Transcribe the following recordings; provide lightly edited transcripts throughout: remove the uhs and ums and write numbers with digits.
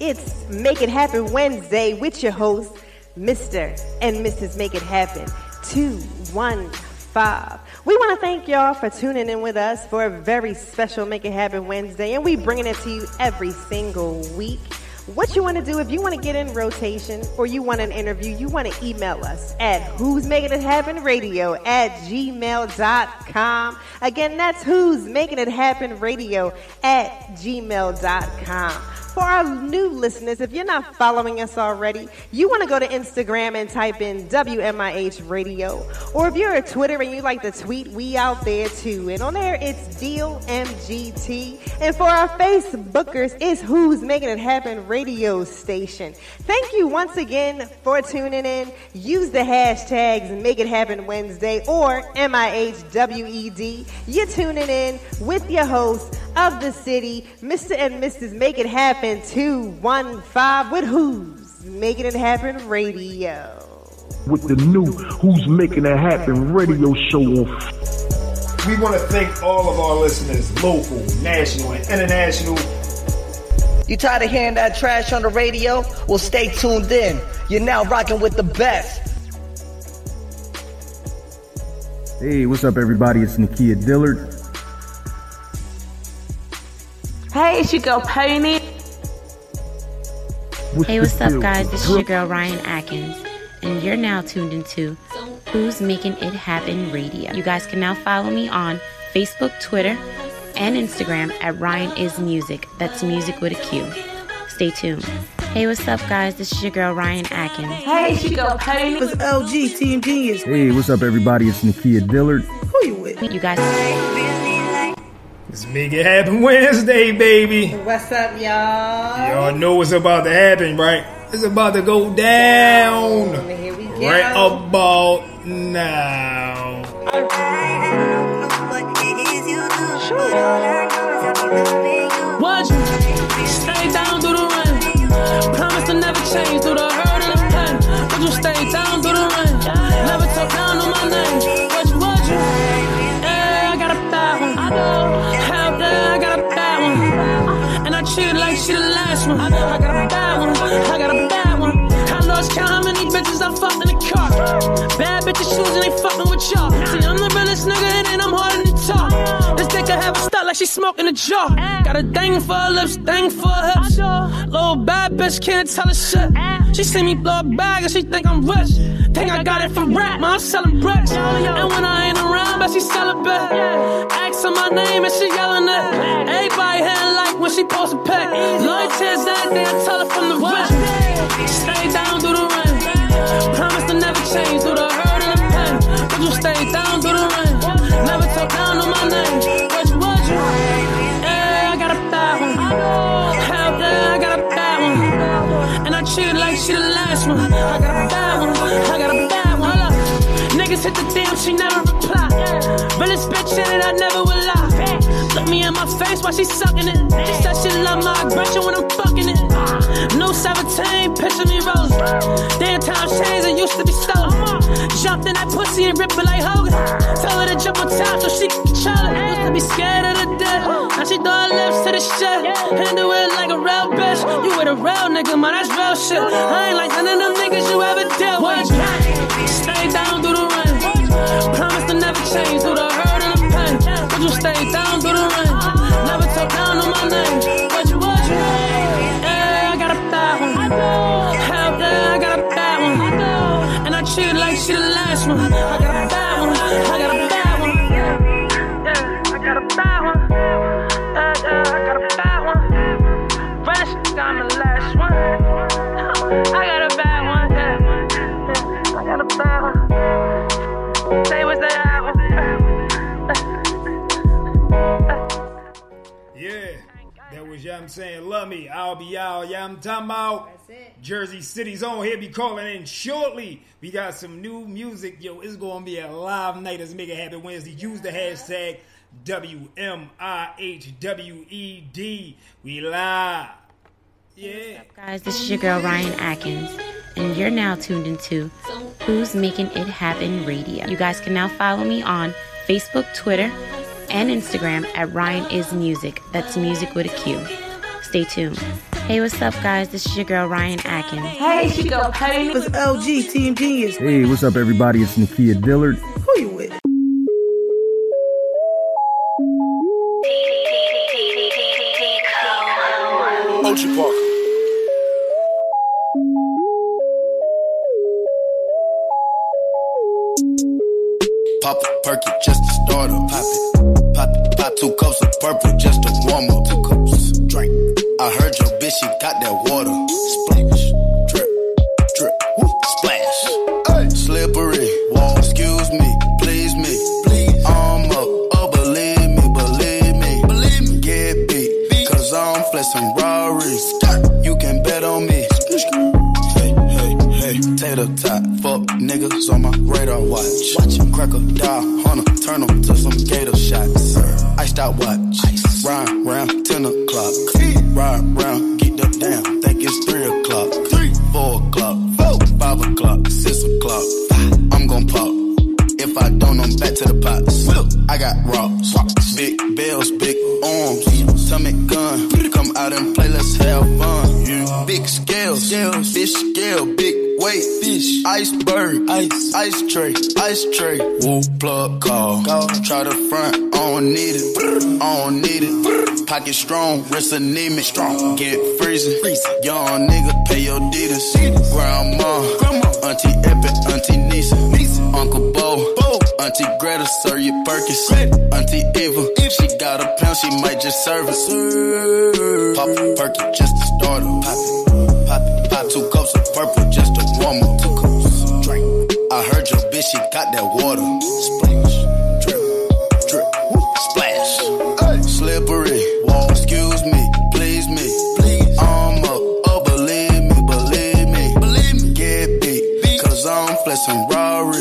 It's Make It Happen Wednesday with your host, Mr. and Mrs. Make It Happen 215. We want to thank y'all for tuning in with us for a very special Make It Happen Wednesday, and we bringing it to you every single week. What you want to do, if you want to get in rotation or you want an interview, you want to email us at whosmakingithappenradio@gmail.com. Again, that's whosmakingithappenradio@gmail.com. For our new listeners, if you're not following us already, you want to go to Instagram and type in WMIH Radio. Or if you're a Twitter and you like to tweet, we out there too. And on there, it's DLMGT. And for our Facebookers, it's Who's Making It Happen Radio Station. Thank you once again for tuning in. Use the hashtags Make It Happen Wednesday or MIHWED. You're tuning in with your host of the city, Mr. and Mrs. Make It Happen. 215 with Who's Making It Happen Radio. With the new Who's Making It Happen Radio show. We want to thank all of our listeners, local, national, and international. You tired of hearing that trash on the radio? Well, stay tuned in. You're now rocking with the best. Hey, what's up, everybody? It's Nakia Dillard. Hey, it's your girl Pony. Hey, what's up, guys? This is your girl Ryan Atkins, and you're now tuned into Who's Making It Happen Radio. You guys can now follow me on Facebook, Twitter, and Instagram at Ryan Is Music. That's music with a Q. Stay tuned. Hey, what's up, guys? This is your girl Ryan Atkins. Hey, it's your girl Pony. It's LG Team Genius. Hey, what's up, everybody? It's Nakia Dillard. Who you with? You guys. Let's make it happen Wednesday, baby. What's up, y'all? Y'all know what's about to happen, right? It's about to go down. Here we go. Right about now. What? Stay down through the run. Promise to never change through the hurt and the pain. Would you stay down through the run? Never talk down on my name. What you, would you? Hey, I got a bad one. I know. Like she the last one. I got a bad one. I got a bad one. I lost count how many bitches I fucked in the car. Bad bitches shoes and they fucking with y'all. See, I'm the realest nigga and I'm harder to talk. This dick I have a stuck like she smoking a jar. Got a thing for her lips, thing for her hips. Little bad bitch can't tell her shit. She see me blow a bag and she think I'm rich. Think I got it from rap, man, I'm selling bricks. And when I ain't around, but she selling back. Asking my name and she yelling it. Everybody here like when she post a pic. Lloyd tears that day, I tell her from the west. Stay down through the rain. Promise to never change through the hurt and the pain. Would you stay down through the rain? Never talk down on my name. Would you? Yeah, I got a bad one. Hell yeah, I got a bad one. And I treat it like she the last one. I got a bad one. I got a bad one. Niggas hit the DM, she never reply. Realest bitch in it, I never will lie. Look me in my face while she sucking it. She said she love my aggression when I'm fucking it. New 17, picture me rose. Damn time changed, it used to be stolen. Jumped in that pussy and ripped it like Hogan. Tell her to jump on top so she can control it. Used to be scared of the dead. Now she throw her lips to the shit. Handle it like a real bitch. You with a real nigga, man, that's real shit. I ain't like none of them niggas you ever dealt with. Stay down through the rain. Promise to never change through the hurt and the pain. Would you stay down through the rain? Never talk down on my name. Would you? Yeah, I got a bad one. Hell yeah, I got a bad one. And I treat it like she the last one. I got a bad one. I got a bad one. Yeah, I got a bad one. I got a bad one. Fresh, I'm the last one. I got a bad one. I got a bad one. Yeah, that was, yeah, I'm saying, love me, Albee Al, yeah, I'm talking about. That's it. Jersey City's on here, be calling in shortly. We got some new music, yo, it's going to be a live night. Let's Make It Happen Wednesday. Use the hashtag WMIHWED. We live. Yeah. Hey, what's up, guys? This is your girl, Ryan Atkins. And you're now tuned into Who's Making It Happen Radio. You guys can now follow me on Facebook, Twitter, and Instagram at Ryan Is Music. That's music with a Q. Stay tuned. Hey, what's up, guys? This is your girl, Ryan Atkins. Hey, it's your girl, Payne. It's LG, Team Genius. Hey, what's up, everybody? It's Nakia Dillard. Who you with? Ochi Parker. Pop a perky just to start up. Pop it. Pop 2 cups of purple just to warm up. 2 cups. Drink. I heard your bitch, she got that water. Splash. Drip. Drip. Woo. Splash. Ay. Slippery. Whoa. Excuse me. Please me. Please. I'm up. Oh, believe me. Believe me. Believe me. Get beat. Beat. Cause I'm flexing Rari. You can bet on me. Tater tot, fuck niggas on my radar watch. Watch him crack a die, hunter, turn them to some gator shots. Iced out watch, ride round 10 o'clock. Ride round, get up down, think it's 3 o'clock. 3, 4 o'clock, 4, 5 o'clock, 6 o'clock. 5. I'm gon' pop, if I don't, I'm back to the pots. I got raw, big bells, big arms, stomach gun. Come out and play, let's have fun. Yeah. Big scales, fish scale, big weight, fish, iceberg, ice tray, Woo, plug, call, try to front, I don't need it, Pocket strong, wrist anemic, strong, get freezing, young nigga, pay your deeds. Grandma, auntie Epic, auntie Nisa, Uncle Bo, Auntie Greta, serve your Perkins, Auntie Eva, if she got a pound, she might just serve us. Pop a perky just to start up. Pop 2 cups of purple just to warm up. 2 cups, drink. I heard your bitch, she got that water. Splash, drip, drip, splash. Ay. Slippery, whoa, excuse me, please me. Please. I'm up, oh, believe me, Believe me, get beat, cause I'm flexing Rari.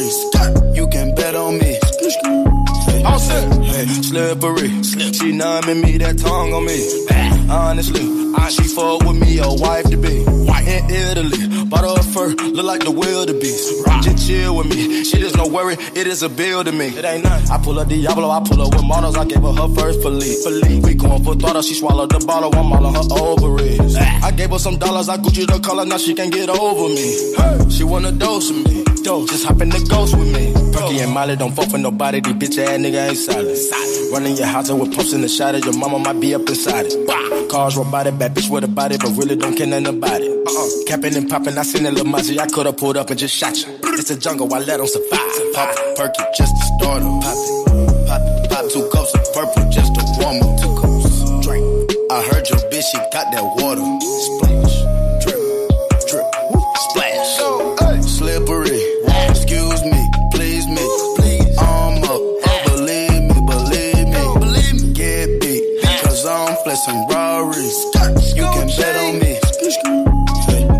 Slippery, she numbing me, that tongue on me. Honestly, she fuck with me, a wife to be. In Italy, bought her fur, look like the wildebeest. Just chill with me, she just no worry, it is a bill to me. It ain't nothing. I pull up Diablo, I pull up with models, I gave her her first fillet. We going for throttle, she swallowed the bottle, I'm all on her ovaries. I gave her some dollars, I Gucci the color, now she can't get over me. She wanna dose me. Just hop in the ghost with me. Perky and Molly don't fuck for nobody. These bitch ass nigga ain't solid. Running your house with pumps in the shot of your mama might be up inside it. Cars robotic, bad bitch with a body, but really don't care nothing about it. Capping and popping, I seen a little Mazi. I coulda pulled up and just shot you. It's a jungle, I let them survive. Pop it, perky, just to start up. Pop it, pop 2 cups of purple just to warm up. 2 cups, drink. I heard your bitch, she got that water. Splash, drip, drip, splash. Slippery. Excuse me, please me. I'm up, oh, believe me, Get beat, cause I'm flexing Rari's. You can bet on me.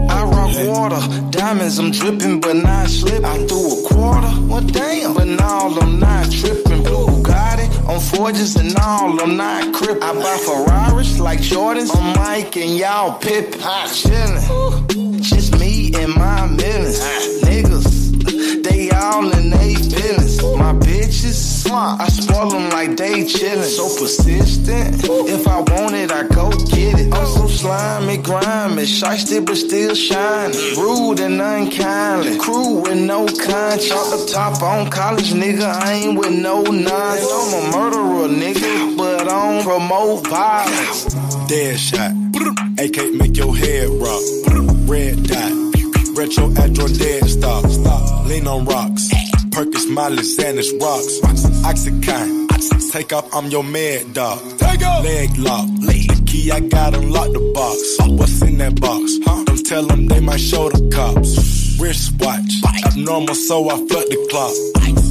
I rock water, diamonds, I'm dripping, but not slipping. I threw a quarter, well damn, but now I'm not tripping. Blue got it, on forges and all, I'm not crippin'. I buy Ferraris like Jordans, I'm Mike and y'all pippin'. Hot chillin', just me and my millions, niggas. They all in they feelings. My bitches, I spoil them like they chillin'. So persistent, if I want it, I go get it. I'm so slimy, grimy, shysty but still shiny. Rude and unkindly, crew with no conscience. Off the top on college, nigga, I ain't with no nonsense. I'm a murderer, nigga, but I don't promote violence. Dead shot, AK make your head rock. Red dot. Retro at your dead stop. Lean on rocks. Perkins, Molly, Xanax, rocks. Oxycontin. Take off, I'm your med dog. Take off. Leg lock. The key, I got unlocked the box. What's in that box? Don't tell them they might show the cops. Wristwatch. Abnormal, so I flood the clock.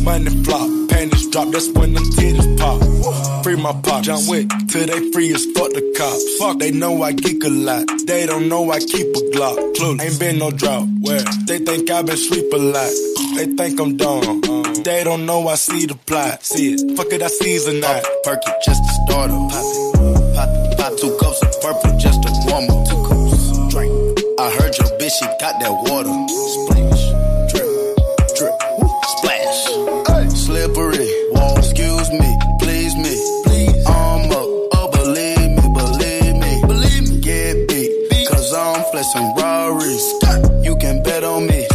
Money flop. Panties drop, that's when them titties pop. Free my pops. John Wick. Till they free as fuck the cops. Fuck, they know I geek a lot. They don't know I keep a Glock. Clueless. Ain't been no drought. Where? They think I been sleep a lot. They think I'm dumb. They don't know I see the plot. See it. Fuck it, I season that. Perky just to start up. Pop 2 cups of purple just to warm up. 2 cups. Drink. I heard your bitch, she got that water. Splash. Drip. Drip. Woo. Splash. Ay. Slippery. Whoa. Excuse me. Please me. Please. I'm up. Oh, believe me. Get beat. some Rari's. You can bet on me.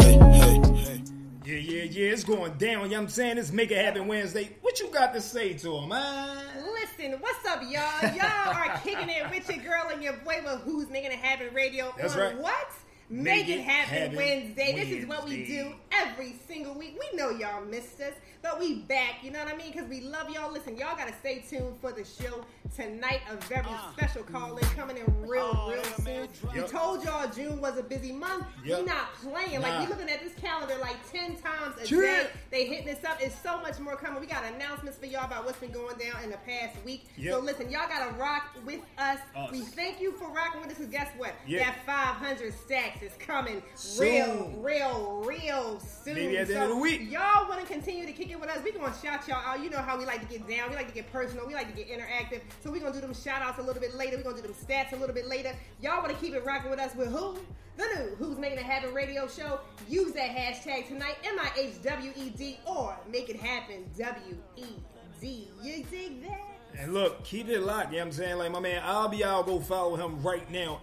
Hey, hey, hey. Yeah, yeah, yeah. It's going down. You know what I'm saying? It's Make It Happen Wednesday. What you got to say to him, man? Listen, what's up, y'all? Y'all are kicking it with your girl and your boy with Who's Making It Happen Radio. That's on right. What? Make It Happen Wednesday. This is what we do every single week. We know y'all missed us, but we back, you know what I mean? Because we love y'all. Listen, y'all got to stay tuned for the show tonight. A very special call-in coming in real soon. Man, we told y'all June was a busy month. Yep. We not playing. Nah. Like, we looking at this calendar like 10 times a day. They hitting us up. It's so much more coming. We got announcements for y'all about what's been going down in the past week. Yep. So, listen, y'all got to rock with us. We thank you for rocking with us. And guess what? Yep. That 500 stacks is coming real soon. Maybe at the end of the week. Y'all want to continue to kick it with us. We going to shout y'all out. You know how we like to get down. We like to get personal. We like to get interactive. So we're going to do them shout outs a little bit later. We're going to do them stats a little bit later. Y'all want to keep it rocking with us with who? The new Who's Making It Happen radio show. Use that hashtag tonight, MIHWED, or Make It Happen WED. You dig that? And look, keep it locked. You know what I'm saying? Like my man Albee Al, go follow him right now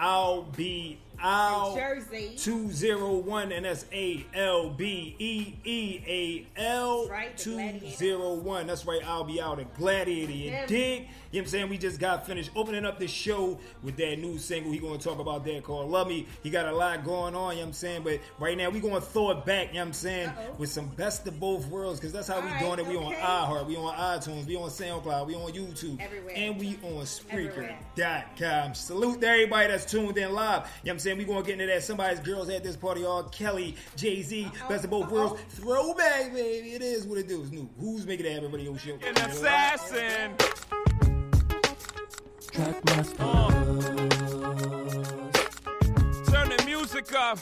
Albee Al Jersey 201, and that's ALBEEAL 201. That's right, Albee Al, the Gladiator. You dig? You know what I'm saying? We just got finished opening up the show with that new single. He gonna talk about that called Love Me. He got a lot going on, you know what I'm saying? But right now we gonna throw it back, you know what I'm saying, with some best of both worlds, because that's how we doing it. We on iHeart, we on iTunes, we on SoundCloud, we on YouTube, everywhere, and we on Spreaker.com. Salute to everybody that's tuned in live. You know what I'm saying? We're going to get into that. Somebody's Girls at This Party, all Kelly, Jay-Z, Best of Both Worlds. Throwback, baby. It is what it do. It's new. Who's Making It Happen Radio Show? An assassin. Turn the music up.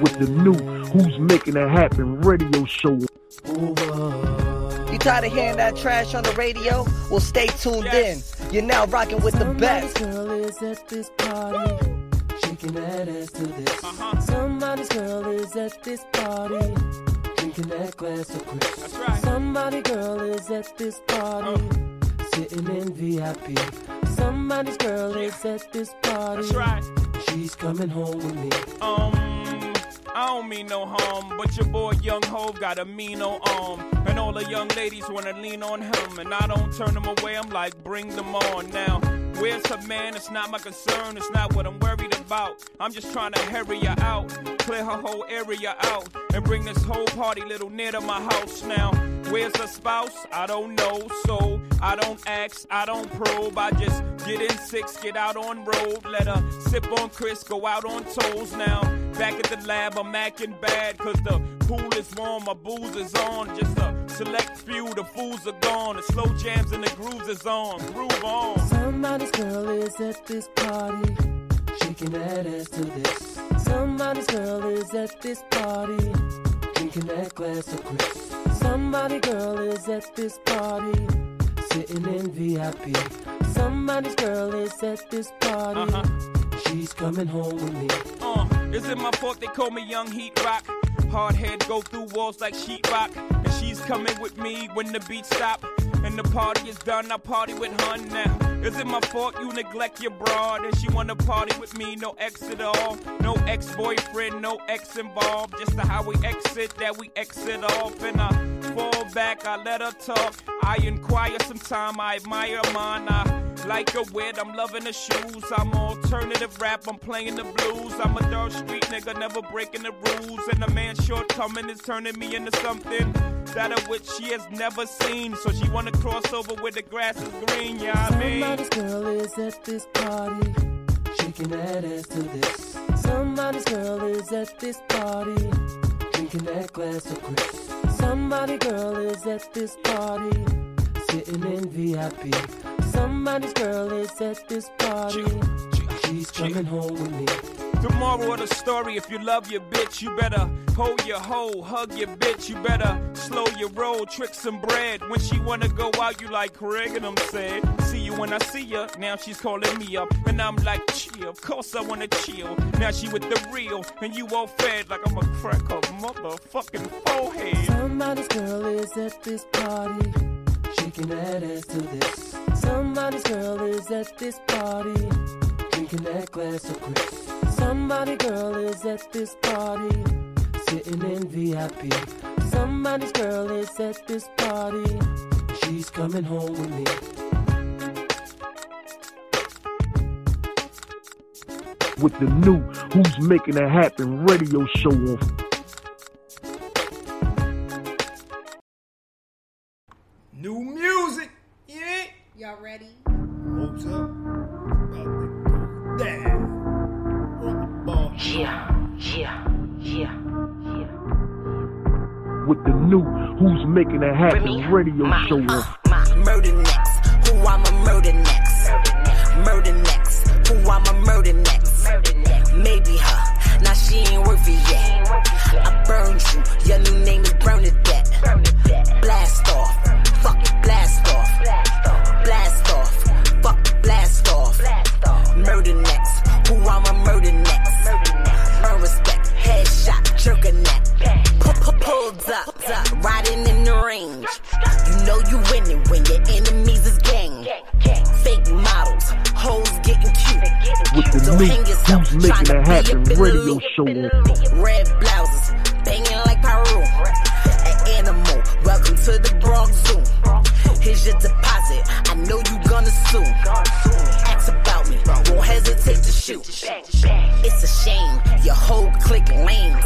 With the new Who's Making It Happen Radio Show. You tired of hearing that trash on the radio? Well, stay tuned in. You're now rocking with the best. At this party, shaking that ass to this. Somebody's girl is at this party, drinking that glass of Crisp. That's right. Somebody's girl is at this party, sitting in VIP. Somebody's girl is at this party. That's right. She's coming home with me. I don't mean no harm, but your boy Young Ho got a mean old arm. And all the young ladies wanna lean on him, and I don't turn them away, I'm like, bring them on now. Where's her man? It's not my concern, it's not what I'm worried about. I'm just trying to hurry her out, clear her whole area out, and bring this whole party little near to my house now. Where's her spouse? I don't know, so I don't ask, I don't probe. I just get in six, get out on road, let her sip on Crisp, go out on toes now. Back at the lab, I'm acting bad, cause the pool is warm, my booze is on. Just a select few, the fools are gone. The slow jams and the grooves is on, groove on. Somebody's girl is at this party, shaking that ass to this. Somebody's girl is at this party, drinking that glass of Crisp. Somebody girl is at this party, sitting in VIP. Somebody's girl is at this party, she's coming home with me. Is it my fault they call me Young Heat Rock? Hard head go through walls like sheetrock. And she's coming with me when the beat stop. And the party is done, I party with her now. Is it my fault you neglect your broad? And she wanna party with me, no ex at all. No ex-boyfriend, no ex involved. Just how we exit, that we exit off. And I fall back, I let her talk. I inquire sometime, I admire mine. I like her wit, I'm loving her shoes. I'm alternative rap, I'm playing the blues. I'm a third street nigga, never breaking the rules. And a man's shortcoming is turning me into something that of which she has never seen. So she wanna cross over where the grass is green, yeah, I mean. Somebody's girl is at this party, shaking that ass to this. Somebody's girl is at this party, drinking that glass of Crisp. Somebody girl is at this party, sitting in VIP. Somebody's girl is at this party, she's coming home with me. Tomorrow of the story, if you love your bitch, you better hold your hoe, hug your bitch, you better slow your roll, trick some bread. When she wanna go out, you like Craig and them said, see you when I see ya, now she's calling me up, and I'm like, chill, of course I wanna chill, now she with the real, and you all fed like I'm a crack her motherfucking forehead. Somebody's girl is at this party, shaking that ass to this. Somebody's girl is at this party, drinking that glass of Crisp. Somebody girl is at this party, sitting in VIP. Somebody's girl is at this party, she's coming home with me. With the new Who's Making It Happen radio show on. New music, yeah. Y'all ready? Hold up, about to go down. On the ball. Yeah. With the new Who's Making It Happen radio show on. Murder next, who I'ma murder next. Murder next, who I'ma murder next. Maybe her, now she ain't worth it yet. I burned you, your new name is Bernadette. Blast off. Fuck it, blast off. Blast off. Fuck it, blast off. Murder next. Who I'ma murder next? Earn respect. Headshot. Jerkin' neck. Pulled up. Riding in the range. You know you winning when your enemies is gang. Fake models. Hoes getting cute. With the don't hang yourself. Trying to play up in the loop. Red blouses. Banging like Pyro. An animal. Welcome to the Bronx Zoo. Here's your deposit, I know you gonna sue. Ask about me, won't hesitate to shoot. It's a shame, your whole clique lames.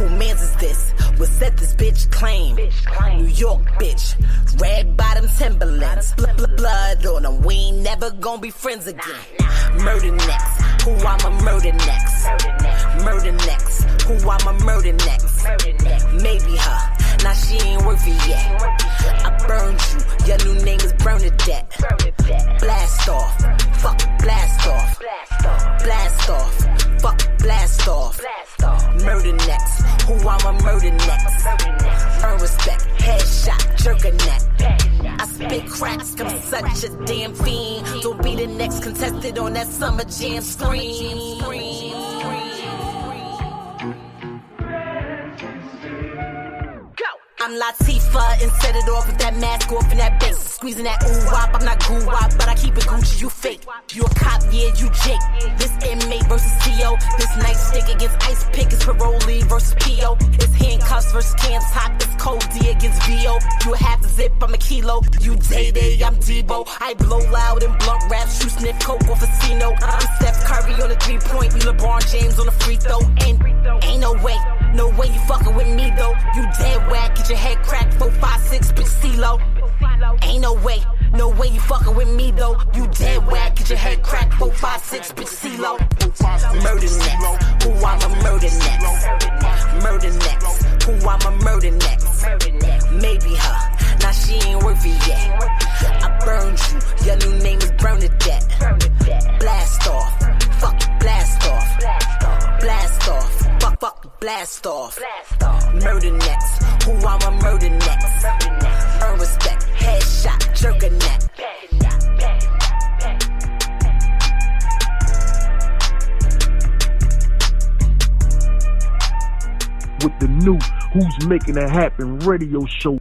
Who mans is this? What set this bitch claim? New York bitch, red bottom Timberlands. Blood on them, we ain't never gonna be friends again. Murder next, who I'ma murder next. Murder next, who I'ma murder next. Maybe her. Now she ain't worth it yet. I burned you. Your new name is Bernadette. Blast off. Fuck blast off. Blast off. Fuck blast off. Murder next. Who I'ma murder next? Earn respect. Headshot. Jerk a neck. I spit cracks. I'm such a damn fiend. Don't be the next contestant on that Summer Jam screen. I'm Latifah and set it off with that mask off and that bass. Squeezing that oo-wop, I'm not goo-wop, but I keep it Gucci, you fake. You a cop, yeah, you Jake. This inmate versus CO. This nightstick against ice pick. It's parolee versus PO. It's handcuffs versus can top. It's cold D against VO. You a half a zip, I'm a kilo. You Day-Day, I'm Debo. I blow loud and blunt raps. You sniff coke off Ficino. I'm Steph Curry on the three-point. You LeBron James on the free throw. And ain't no way you fucking with me, though. You dead whack, your head cracked, 4, 5, 6, big CeeLo. Ain't no way you fucking with me though. You dead whack, get your head cracked, 4, 5, 6, big CeeLo. Murder next, who I'ma murder next. Murder next, who I'ma murder next. Maybe her, now she ain't worth it yet. I burned you, your new name is Bernadette. Blast off, fuck blast off. Blast off, fuck blast off. Murder next. Who I'ma murder next? Earn respect, headshot, jerk a neck. With the new Who's Making It Happen radio show.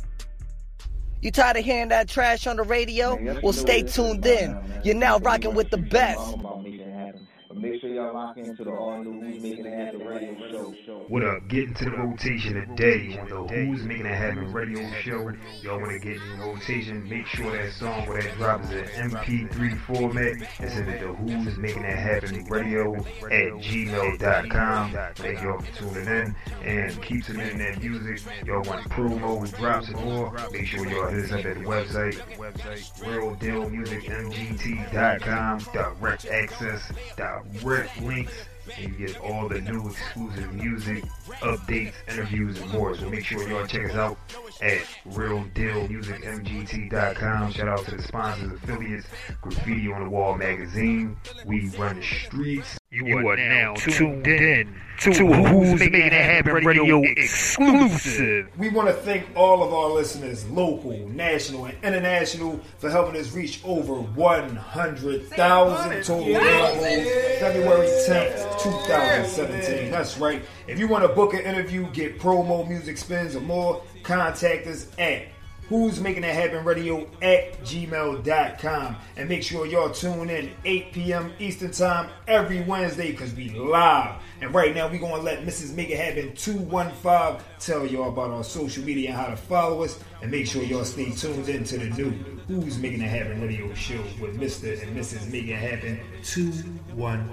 You tired of hearing that trash on the radio? Man, well, stay tuned in. Now, you're now rocking with the best. Make sure y'all lock into the all-new Who's Making It Happen radio show. What up? Getting to the rotation today on the Who's Making It Happen radio show. Y'all want to get in the rotation, make sure that song where that drop is an MP3 format and send it to Who's Making It Happen radio at gmail.com. Thank y'all for tuning in and keep submitting that music. Y'all want promo, drops and more, make sure y'all hit us up at the website, realdealmusicmgt.com, direct access, direct links, and you get all the new exclusive music, updates, interviews, and more. So make sure y'all check us out at realdealmusicmgt.com. Shout out to the sponsors, affiliates, Graffiti on the Wall magazine, We Run the Streets. You are now tuned in to Who's Making It Happen radio exclusive. We want to thank all of our listeners, local, national, and international, for helping us reach over 100,000 total downloads February 10th, 2017. That's right. If you want to book an interview, get promo, music spins, or more, contact us at Who's Making That Happen Radio at gmail.com. And make sure y'all tune in at 8 p.m. Eastern Time every Wednesday because we live. And right now, we're going to let Mrs. Make It Happen 215 tell y'all about our social media and how to follow us. And make sure y'all stay tuned into the new Who's Making That Happen Radio show with Mr. and Mrs. Make It Happen 215.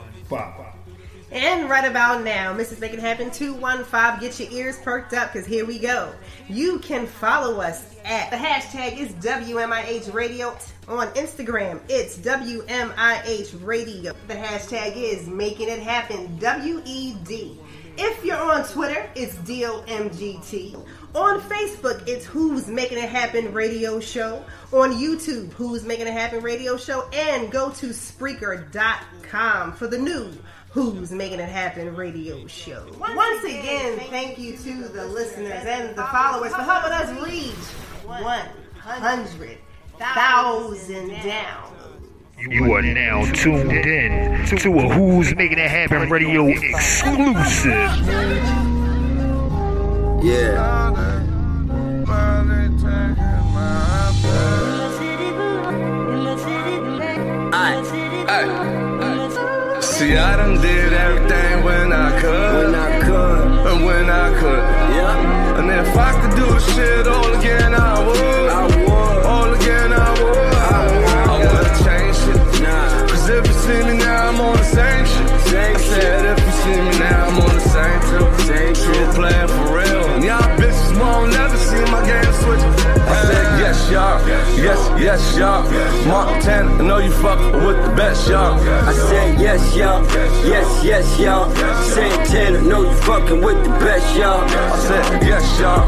And right about now, Mrs. Make It Happen 215, get your ears perked up because here we go. You can follow us at the hashtag is WMIH Radio. On Instagram, it's WMIH Radio. The hashtag is Making It Happen WED. If you're on Twitter, it's DOMGT. On Facebook, it's Who's Making It Happen Radio Show. On YouTube, Who's Making It Happen Radio Show. And go to Spreaker.com for the new Who's Making It Happen radio show. Once again, thank you to the listeners and the followers for helping us reach 100,000 downloads. You are now tuned in to a Who's Making It Happen radio exclusive. Yeah. See, I done did everything when I could, yeah. And if I could do shit all again, I would. All again, I would. I wouldn't change shit, nah. Cause if you see me now, I'm on the same shit. I said, if you see me now, I'm on the same tip. Same true player for real. And y'all bitches won't never see my game switch. I said, yes, y'all. Yes, y'all. Yes, Montana, I know you fuck with the best, y'all. I said, yes, y'all. Yes, y'all. Santana, know you fucking with the best, y'all. I said, yes, y'all.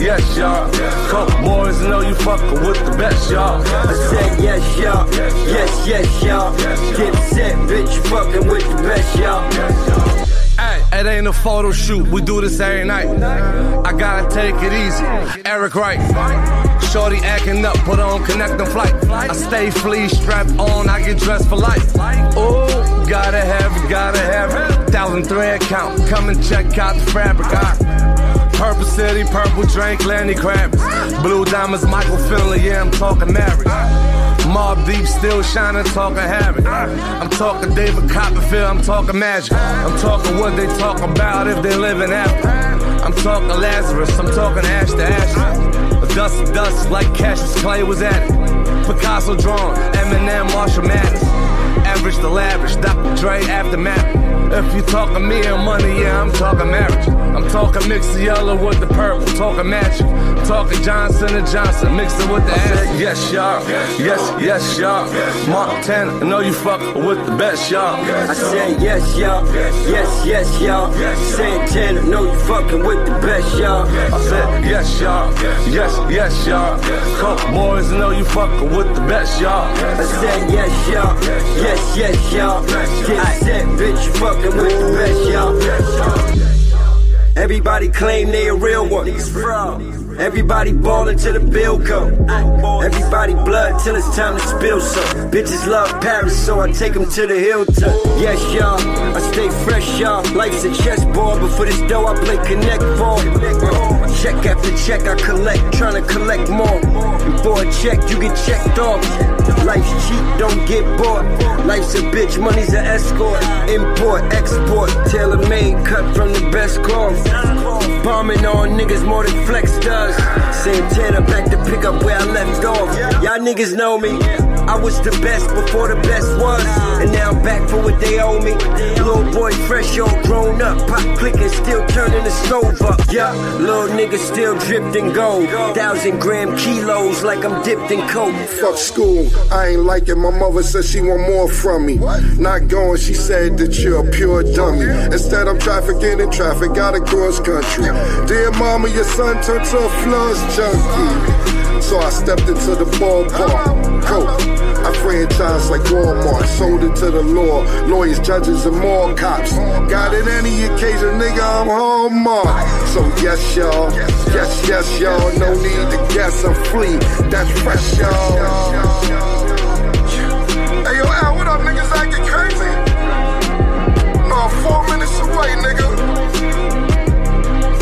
Yes, y'all. Coke boys, know you fucking with the best, y'all. I said, yes, y'all. Yes, y'all. Get set, bitch, you fucking with the best, y'all. It ain't a photo shoot, we do this every night. I gotta take it easy, Eric Wright. Shorty acting up, put on connecting flight. I stay flea strapped on, I get dressed for life. Ooh, gotta have it. 1,003 account, come and check out the fabric. Purple City, purple drink, Lenny Kravitz. Blue diamonds, Michael Finley, yeah, I'm talking marriage. Mobb Deep still shining, talking habit. I'm talking David Copperfield, I'm talking magic. I'm talking what they talk about if they living after. I'm talking Lazarus, I'm talking ash to ash. Dust to dust like Cassius Clay was at it. Picasso drawn, Eminem, Marshall Mathers. Average to lavish, Dr. Dre aftermath. If you talking me and money, yeah, I'm talking marriage. I'm talking mix the yellow with the purple, talking magic. I'm talking Johnson and Johnson, mixing with the ass. Yes, y'all. Yes, y'all. Montana, I know you fuck with the best, y'all. I said yes, y'all. Yes, y'all. Santana, know you fucking with the best, y'all. I said yes, y'all. Yes, y'all. Coke boys, know you fucking with the best, y'all. I said yes, y'all. Yes, y'all. Get set, bitch, you fuck with the best, y'all. Everybody claim they a real one. Everybody ballin' till the bill go. Everybody blood till it's time to spill some. Bitches love Paris, so I take them to the hilltop. Yes, y'all, I stay fresh, y'all. Life's a chessboard, but for this dough I play connect ball. Check after check I collect, tryna collect more. Before a check, you get checked off. Life's cheap, don't get bored. Life's a bitch, money's an escort. Import, export, tailor-made, cut from the best cloth. Bombing on niggas more than flex does. Santana back to pick up where I left off. Y'all niggas know me. I was the best before the best was. And now I'm back for what they owe me. Little boy fresh, all grown up. Pop clicking, still turning the stove up. Yeah, little niggas still dripped in gold. 1,000 gram kilos like I'm dipped in coke. Fuck school, I ain't like it. My mother said she want more from me. Not going, she said that you're a pure dummy. Instead I'm trafficking in traffic out of cross country. Dear mama, your son turned to a floss junkie. So I stepped into the ballpark. Coke. I franchised like Walmart, sold it to the law, lawyers, judges, and more cops. Got it any occasion, nigga, I'm Hallmark. So yes, y'all, yes, y'all, no need to guess, I'm free, that's fresh, y'all. Hey, yo, Al, what up, niggas, I get crazy? No, 4 minutes away, nigga.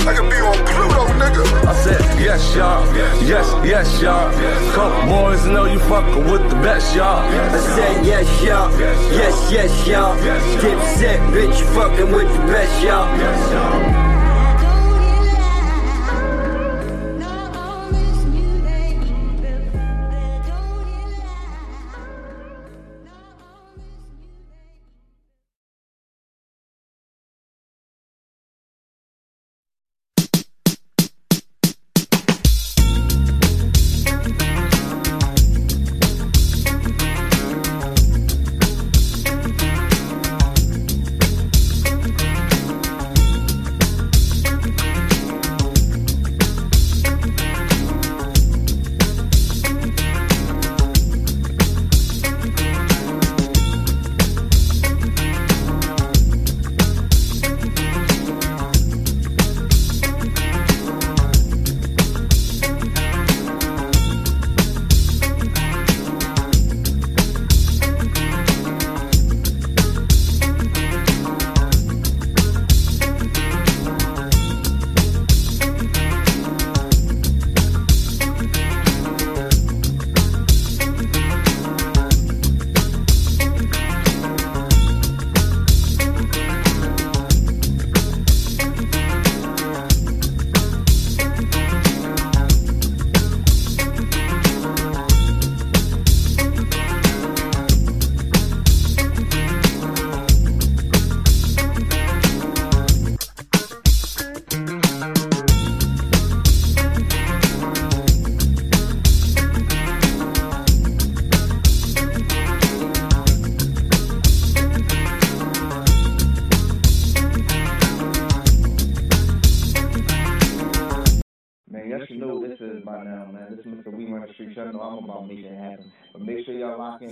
I could be on Pluto, nigga. I said, yes, y'all. Yes, Dip set, bitch, fucking with the best, y'all. Yes, y'all.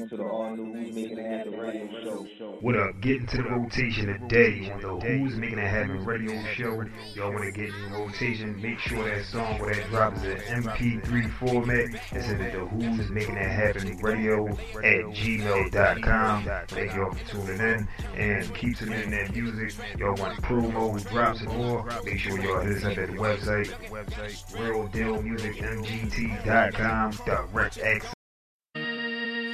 To the all-new Who's Making It Happen radio show. What up? Getting to the rotation today on the Who's Making It Happen radio show. Y'all want to get in rotation, make sure that song where that drop is in MP3 format and send it to Who's Making It Happen radio at gmail.com. Thank y'all for tuning in and keep submitting that music. Y'all want promos, drops, and more, make sure y'all hit us up at the website, realdealmusicmgt.com, direct access.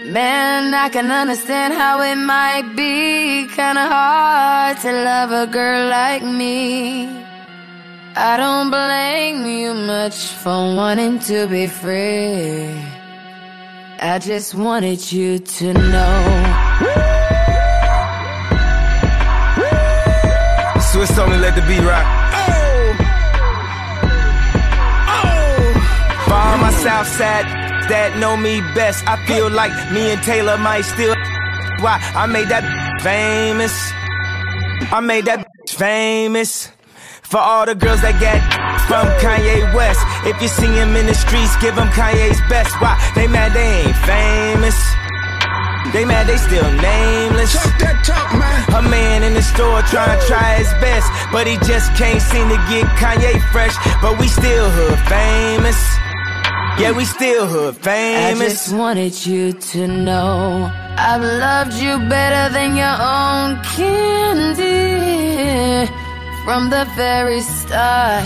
Man, I can understand how it might be kinda hard to love a girl like me. I don't blame you much for wanting to be free. I just wanted you to know. Swiss only let the beat rock. Oh! Oh! By my south side that know me best, I feel like me and Taylor might still. Why I made that famous, I made that famous. For all the girls that got from Kanye West, if you see him in the streets, give him Kanye's best. Why they mad they ain't famous, they mad they still nameless. Talk that talk, man. A man in the store trying to try his best, but he just can't seem to get Kanye fresh. But we still hood famous. Yeah, we still hood famous. I just wanted you to know I've loved you better than your own candy. From the very start,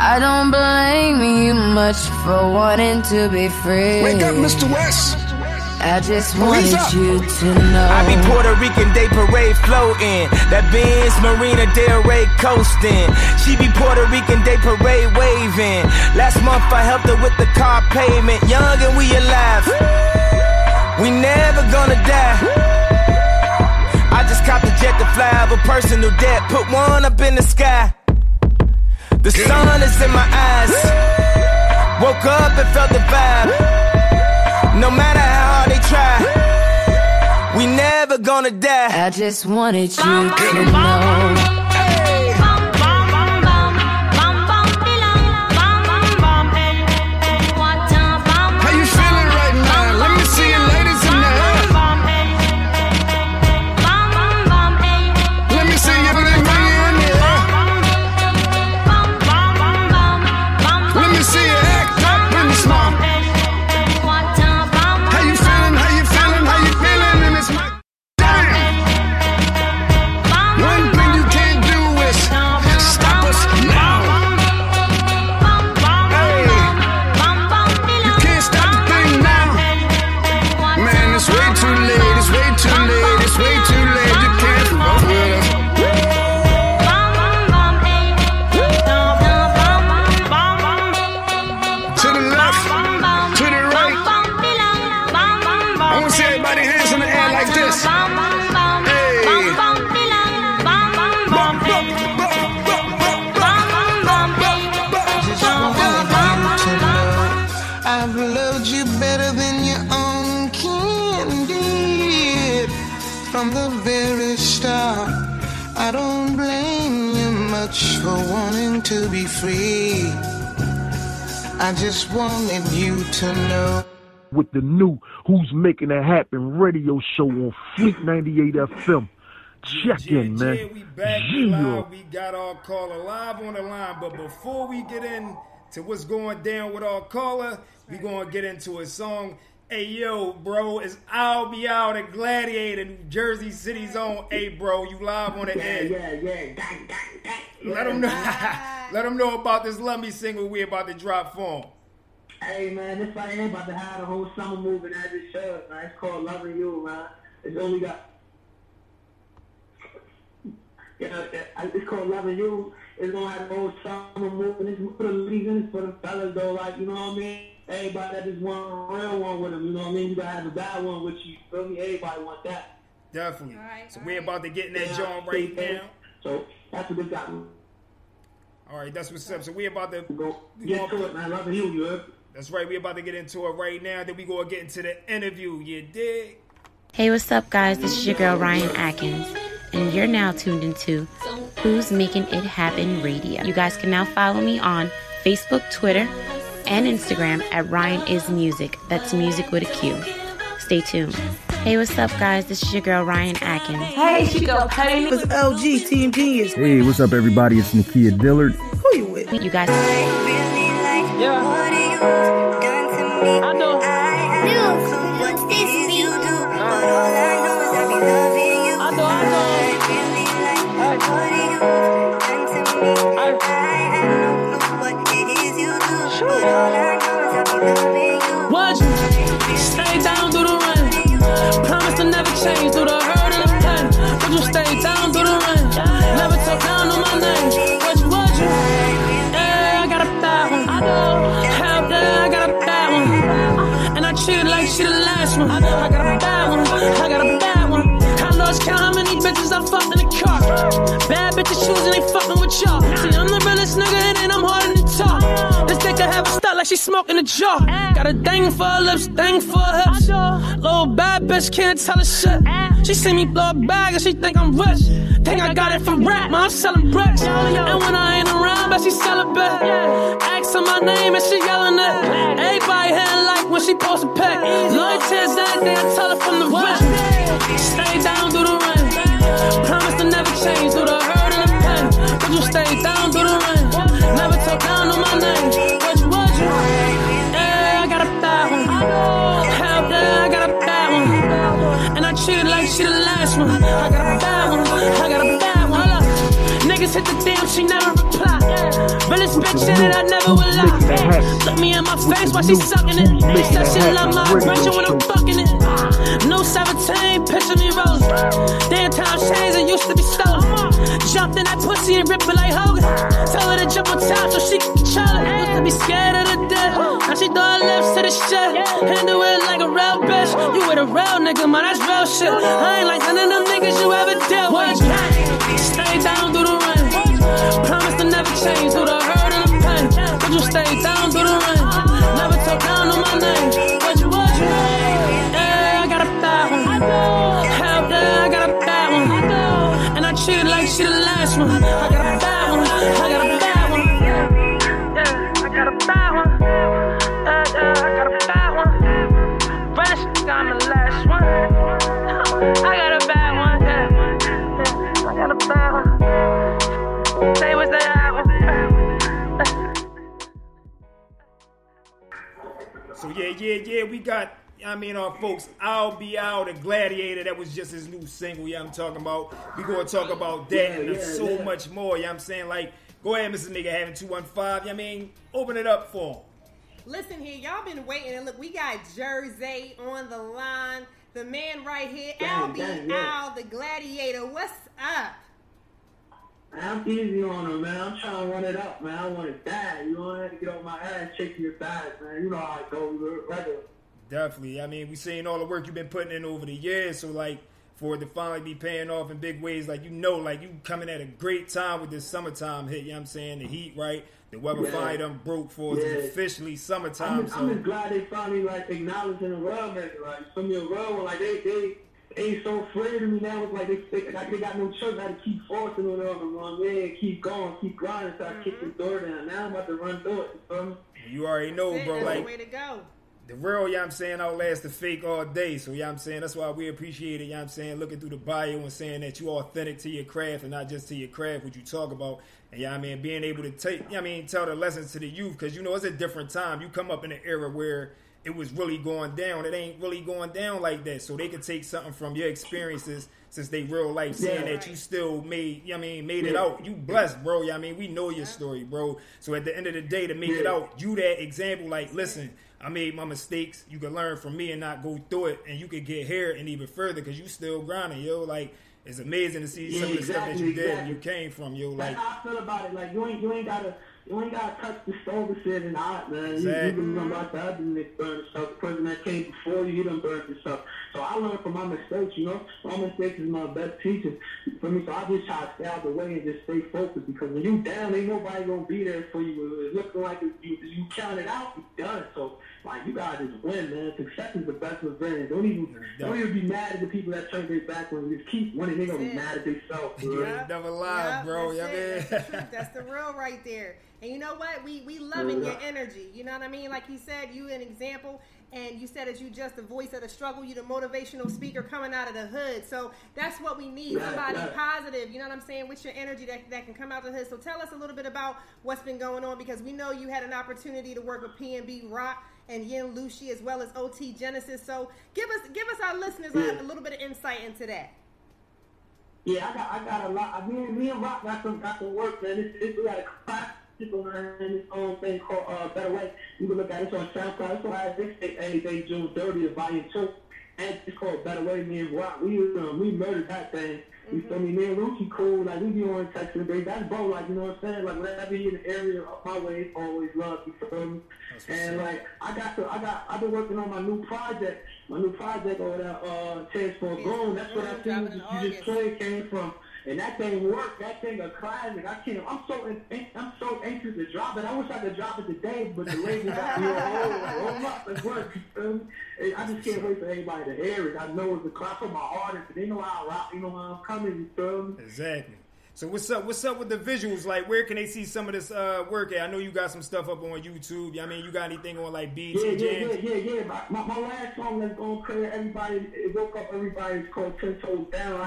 I don't blame you much for wanting to be free. Wake up, Mr. West. I just wanted you to know I be Puerto Rican Day Parade floating, that Benz Marina Del Rey coasting. She be Puerto Rican Day Parade waving. Last month I helped her with the car payment. Young and we alive, we never gonna die. I just copped a jet to fly of a personal debt. Put one up in the sky. The sun is in my eyes. Woke up and felt the vibe. No matter how they try, we never gonna die. I just wanted you to know. I don't blame you much for wanting to be free. I just wanted you to know. With the new Who's Making It Happen radio show on Fleet 98 FM. Check in, man. We back live. We got our caller live on the line. But before we get in to what's going down with our caller, we going to get into a song. Hey, yo, bro, it's Albee Al, the Gladiator, New Jersey City's own. Hey, bro, you live on the end. Yeah. Let them know, let them know about this Lummy single we about to drop for them. Hey, man, this fight ain't about to have the whole summer moving at this show, man. It's called Loving You, man. It's only got... it's called Loving You. It's gonna have the whole summer moving. It's for the legions, for the fellas, though, like, you know what I mean? Everybody that just want a real one with them, you know what I mean? You gotta have a bad one with you, feel me? Everybody want that. Definitely. Right, so we're about to get in that joint right now. So that's what they got. All right, that's what's up. So we're about to go get to it, man. Loving You, you heard? That's right, we're about to get into it right now. Then we gonna get into the interview, you dig? Hey, what's up, guys? This is your girl, Ryan Atkins, and you're now tuned into Who's Making It Happen Radio. You guys can now follow me on Facebook, Twitter, and Instagram at Ryan Is Music. That's music with a Q. Stay tuned. Hey, what's up, guys? This is your girl, Ryan Atkins. Hey, she go cutting. It's LG Team Genius. Hey, what's up, everybody? It's Nakia Dillard. Who you with? You guys. I know. What's this you do? But all I know is I be loving you. What? Stay down through the run. Promise to never change through the hurdle of time. Would you stay down through the run? Never talk down on my name. Would you? Yeah, I got a bad one. I know. Hell yeah, I got a bad one. And I treat it like she the last one. I got a bad one. I got a bad one. I lost count how many bitches I fucked in the car. Bad bitches shoes and they fucking with y'all. See, I'm the realest nigga and I'm harder to talk. This nigga have a style like she smoking a jar. Got a thing for her lips, thing for her hips. Little bad bitch can't tell her shit. She see me blow a bag and she think I'm rich. Think I got it from rap, man, I'm selling bricks. And when I ain't around, but she sellin' back. Asking my name and she yelling it. Everybody here like when she post a pic. Lloyd tears that day, I tell her from the rip. Stay down through the run. Promise to never change through the hurt and the pain. But you stay down through the run. Never talk down on my name. Would you? Yeah, I got a bad one. Hell yeah, I got a bad one. And I treat it like she the last one. I got a bad one. I got a bad one. Niggas hit the damn, she never reply. But this bitch in it, I never will lie. Look me in my face while she sucking it. Bitch, that shit love my aggression when I'm fucking it. New 17, picture me rose. Damn time changed, it used to be stolen. Jumped in that pussy and ripped it like Hogan. Tell her to jump on top so she can control it. Used to be scared of the death. Now she throw her lips to the shit. Handle it like a real bitch. You with a real nigga, man, that's real shit. I ain't like none of them niggas you ever dealt with. Stay down through the run. Promise to never change through the hurt and the pain. But you stay down through the run. Never talk down on my name. Would you? Yeah, I got a bad one. Hell yeah, I got a bad one. And I treat it like she the last one. I got a bad one. I got a bad one. Yeah, I got a bad one. Yeah, I got a bad one. Rest, I'm the last one. I got a bad one. So yeah, we got, our folks, Albee Al, the Gladiator, that was just his new single, yeah, I'm talking about. We gonna talk about that and so much more, yeah, I'm saying, like, go ahead, Mrs. Nigga, having 215, open it up for him. Listen here, y'all been waiting, and look, we got Jersey on the line, the man right here, Albee Al, the Gladiator, what's up? I'm easy on him, man. I'm trying to run it up, man. I want it bad. You don't have to get on my ass shaking your thighs, man. You know how it goes, regular. Definitely. We seen all the work you've been putting in over the years, so, like, for it to finally be paying off in big ways, like, you coming at a great time with this summertime hit, the heat, right? The weather finally done broke for us. It's officially summertime, I'm just glad they finally, like, acknowledging the real nigga, like, some of your real one, like, they They so afraid of me now. It's like they got no choice. I had to keep forcing on the other one. Yeah, keep going, keep grinding. So I kicked the door down. Now I'm about to run through it. You already know, bro. That's like the way to go. The real, you know what I'm saying, outlast the fake all day. So, you know what I'm saying, that's why we appreciate it, you know what I'm saying, looking through the bio and saying that you authentic to your craft and not just to your craft, what you talk about. And, you know what I mean, being able to take, you know what I mean, tell the lessons to the youth because, you know, it's a different time. You come up in an era where it was really going down. It ain't really going down like that. So, they can take something from your experiences since they real life saying that you still made, you know what I mean, made it out. You blessed, bro. You know what I mean, we know your story, bro. So, at the end of the day, to make it out, you that example, like, listen, I made my mistakes. You can learn from me and not go through it, and you could get here and even further because you still grinding, yo. Like it's amazing to see some of the stuff that you did and you came from, yo. Like that's how I feel about it. Like you ain't gotta touch the stove and sit in the hot, man. Exactly. You about the other nigga burn stuff. The person that came before you, he done burned stuff. So I learned from my mistakes, you know. My mistakes is my best teachers for me. So I just try to stay out the way and just stay focused because when you down, ain't nobody gonna be there for you. It's looking like you count it out, you done. So like you gotta just win, man. Success is the best revenge. Don't even be mad at the people that turn their back on you. Just keep winning. They gonna be mad at themselves. You ain't never lie, bro. That's the truth. That's the real right there. And you know what? We loving your energy. You know what I mean? Like you said, you an example, and you said that you just the voice of the struggle. You the motivational speaker coming out of the hood. So that's what we need. Somebody positive, you know what I'm saying, with your energy that can come out of the hood. So tell us a little bit about what's been going on because we know you had an opportunity to work with PNB Rock and Yin Lushi as well as O.T. Genasis. So give us our listeners a little bit of insight into that. Yeah, I got a lot. Me and Rock got some work, man. We got a class. And this own thing called Better Way. You can look at it on SoundCloud. It's on iHeart June 30th, Volume 2. And it's called Better Way. Me and Rock, we murdered that thing. You feel me? Me and Lucy cool. Like, we be on text and everything. That's bro, like, you know what I'm saying? Like, whenever I be in the area, my way is always love. You feel me? And, like, I've been working on my new project over that Chance for Grown. That's what I think you just played came from. And that thing worked. That thing a classic. I'm so anxious to drop it. I wish I could drop it today, but the label got me all up and work. I just can't wait for everybody to hear it. I know it's a clap for my artists. They know how I rock. You know how I'm coming. Exactly. So what's up with the visuals? Like, where can they see some of this work at? I know you got some stuff up on YouTube. I mean, you got anything on, like, BT Jams? Yeah. My last song that's going to clear everybody, it woke up everybody. It's called 10 Toes Down.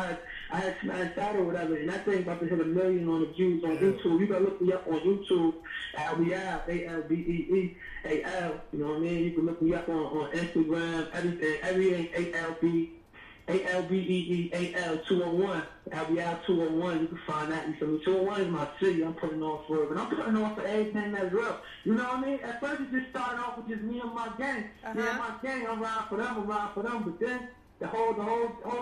I had smashed that or whatever, and that thing about to hit 1 million on the views on YouTube. You got to look me up on YouTube, Albee Al, A-L-B-E-E, A-L, you know what I mean? You can look me up on Instagram, everything, A-L-B. ALBEEAL201, ALBEEAL201. You can find that. You feel me? 201 is my city. I'm putting on for it, and I'm putting on for everything that's real. You know what I mean? At first, it just started off with just me and my gang. Me and my gang. I'm riding for them. But then the whole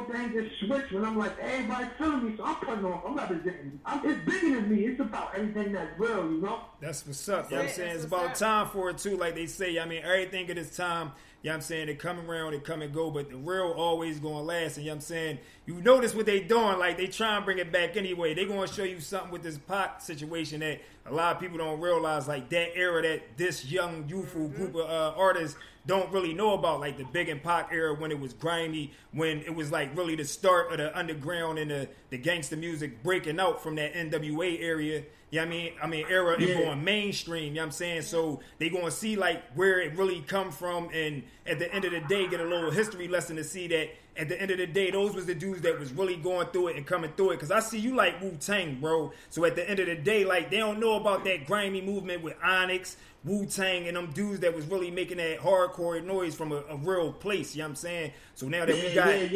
thing just switched when I'm like, everybody's feeling me, so I'm putting on. I'm representing. It's bigger than me. It's about everything that's real. You know? That's what's up. You know what I'm saying? It's about time for it too. Like they say. I mean, everything at this time. You know what I'm saying? They come around, they come and go, but the real always going to last. And you know what I'm saying? You notice what they doing. Like, they try and bring it back anyway. They going to show you something with this pot situation that a lot of people don't realize. Like, that era that this young, youthful group of artists don't really know about, like the Big and Pac era when it was grimy, when it was like really the start of the underground and the gangster music breaking out from that NWA area. You know what I mean? Era and going mainstream, you know what I'm saying? So they going to see like where it really come from, and at the end of the day get a little history lesson to see that at the end of the day, those was the dudes that was really going through it and coming through it. Because I see you like Wu-Tang, bro. So at the end of the day, like, they don't know about that grimy movement with Onyx, Wu-Tang, and them dudes that was really making that hardcore noise from a real place. You know what I'm saying? So now that we got... I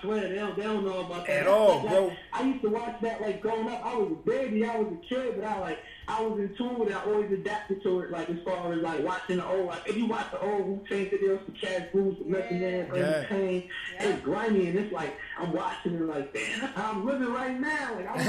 swear, they don't know about that. At all, bro. Like, I used to watch that, like, growing up. I was a baby, I was a kid, but I was in tune with it. I always adapted to it, like, as far as, like, watching the old... Like, if you watch the old Wu-Tang videos, the Cash Boots, the Method Man, Wu-Tang, grimy, and it's like I'm watching it like, man, I'm living right now, and I was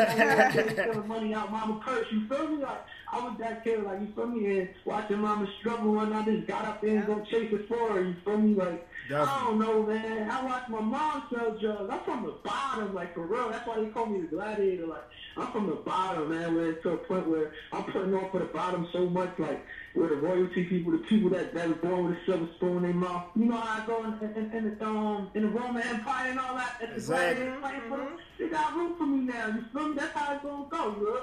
stealing money out mama's purse, you feel me? Like, I was that kid, like, you feel me, and watching mama struggle, and I just got up there and go chase it for her, you feel me? Like, I don't know, man. I watch my mom sell drugs. I'm from the bottom, like, for real. That's why they call me the gladiator. Like, I'm from the bottom, man, where it's to a point where I'm putting on for the bottom so much, like, where the royalty people, the people that was born with a silver spoon in their mouth. You know how I go in the Roman Empire and all that? That's exactly. The gladiator for them. They got room for me now. You feel me? That's how it's going to go, you know?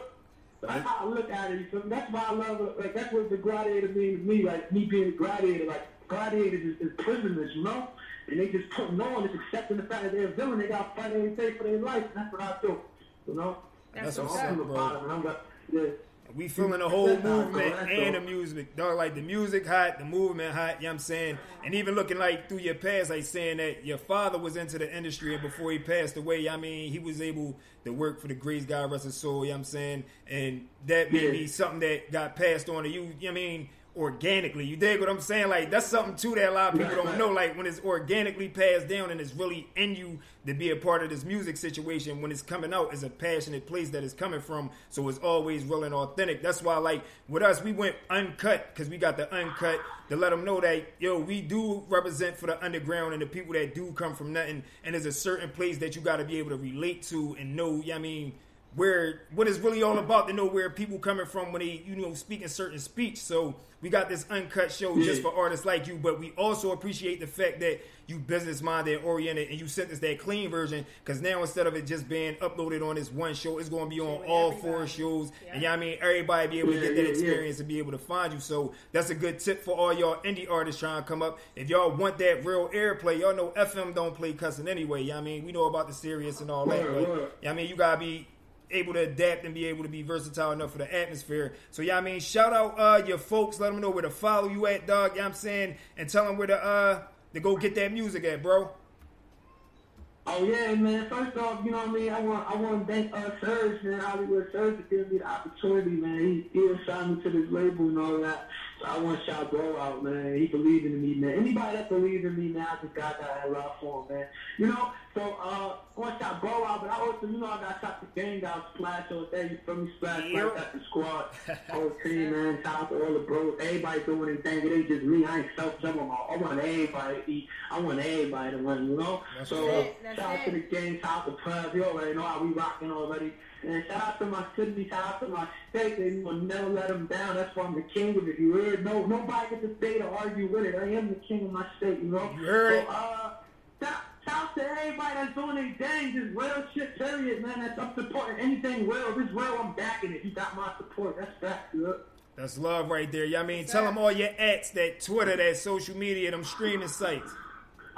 That's how I look at it. You feel me? That's why I love it. Like, that's what the gladiator means to me, like, me being a gladiator, like, gladiators is prisoners, you know? And they just putting on, it's accepting the fact that they're a villain. They got to fight every day for their life. And that's what I do, you know? That's what's up, bro. Yeah. We feeling the whole movement and the music. Dog, like, the music hot, the movement hot, you know what I'm saying? And even looking, like, through your past, like, saying that your father was into the industry, and before he passed away, I mean, he was able to work for the Grace God rest his soul, you know what I'm saying? And that may be something that got passed on to you, you know what I mean? Organically, you dig what I'm saying? Like, that's something too that a lot of people don't know. Like, when it's organically passed down and it's really in you to be a part of this music situation, when it's coming out, it's a passionate place that it's coming from, so it's always real and authentic. That's why, like, with us, we went uncut, because we got the uncut to let them know that, yo, we do represent for the underground and the people that do come from nothing, and there's a certain place that you got to be able to relate to and know, I mean, where what it's really all about, to know where people coming from when they, you know, speak in certain speech. So we got this uncut show just for artists like you, but we also appreciate the fact that you business-minded and oriented, and you sent us that clean version, because now instead of it just being uploaded on this one show, it's going to be on all four shows, and you know what I mean? Everybody be able to get that experience and be able to find you. So that's a good tip for all y'all indie artists trying to come up. If y'all want that real airplay, y'all know FM don't play cussing anyway, you know what I mean? We know about the serious and all that, but you know what I mean? You got to be able to adapt and be able to be versatile enough for the atmosphere. So, yeah, I mean, shout out your folks. Let them know where to follow you at, dog. You know what I'm saying? And tell them where to go get that music at, bro. Oh, yeah, man. First off, you know what I mean? I want to thank Serge, man. Hollywood Serge for giving me the opportunity, man. He assigned me to this label and all that. So I want to shout bro out, man. He believed in me, man. Anybody that believes in me now, I just got that love for him, man. You know? So, I want to shout bro out, but I also, you know, I got to shout the gang out, Splash all day. You feel me? Splash, Splash, got the squad. Whole team, man. Shout out to all the bros. Everybody doing anything. It ain't just me. I ain't self-jumping. I want everybody to eat. I want everybody to win, you know? That's so, shout out to the gang, shout out to Pub. You already know how we rocking already. And shout out to my city, shout out to my state. They will never let them down. That's why I'm the king of it. You heard? No, nobody gets to stay to argue with it. I am the king of my state, you know? You heard? So, shout out to everybody that's doing their dang. This real shit, period, man. That's I'm supporting anything real. This real, I'm backing it. You got my support. That's fact, look. That's love right there. Yeah, I mean, tell them all your ads, that Twitter, that social media, them streaming sites.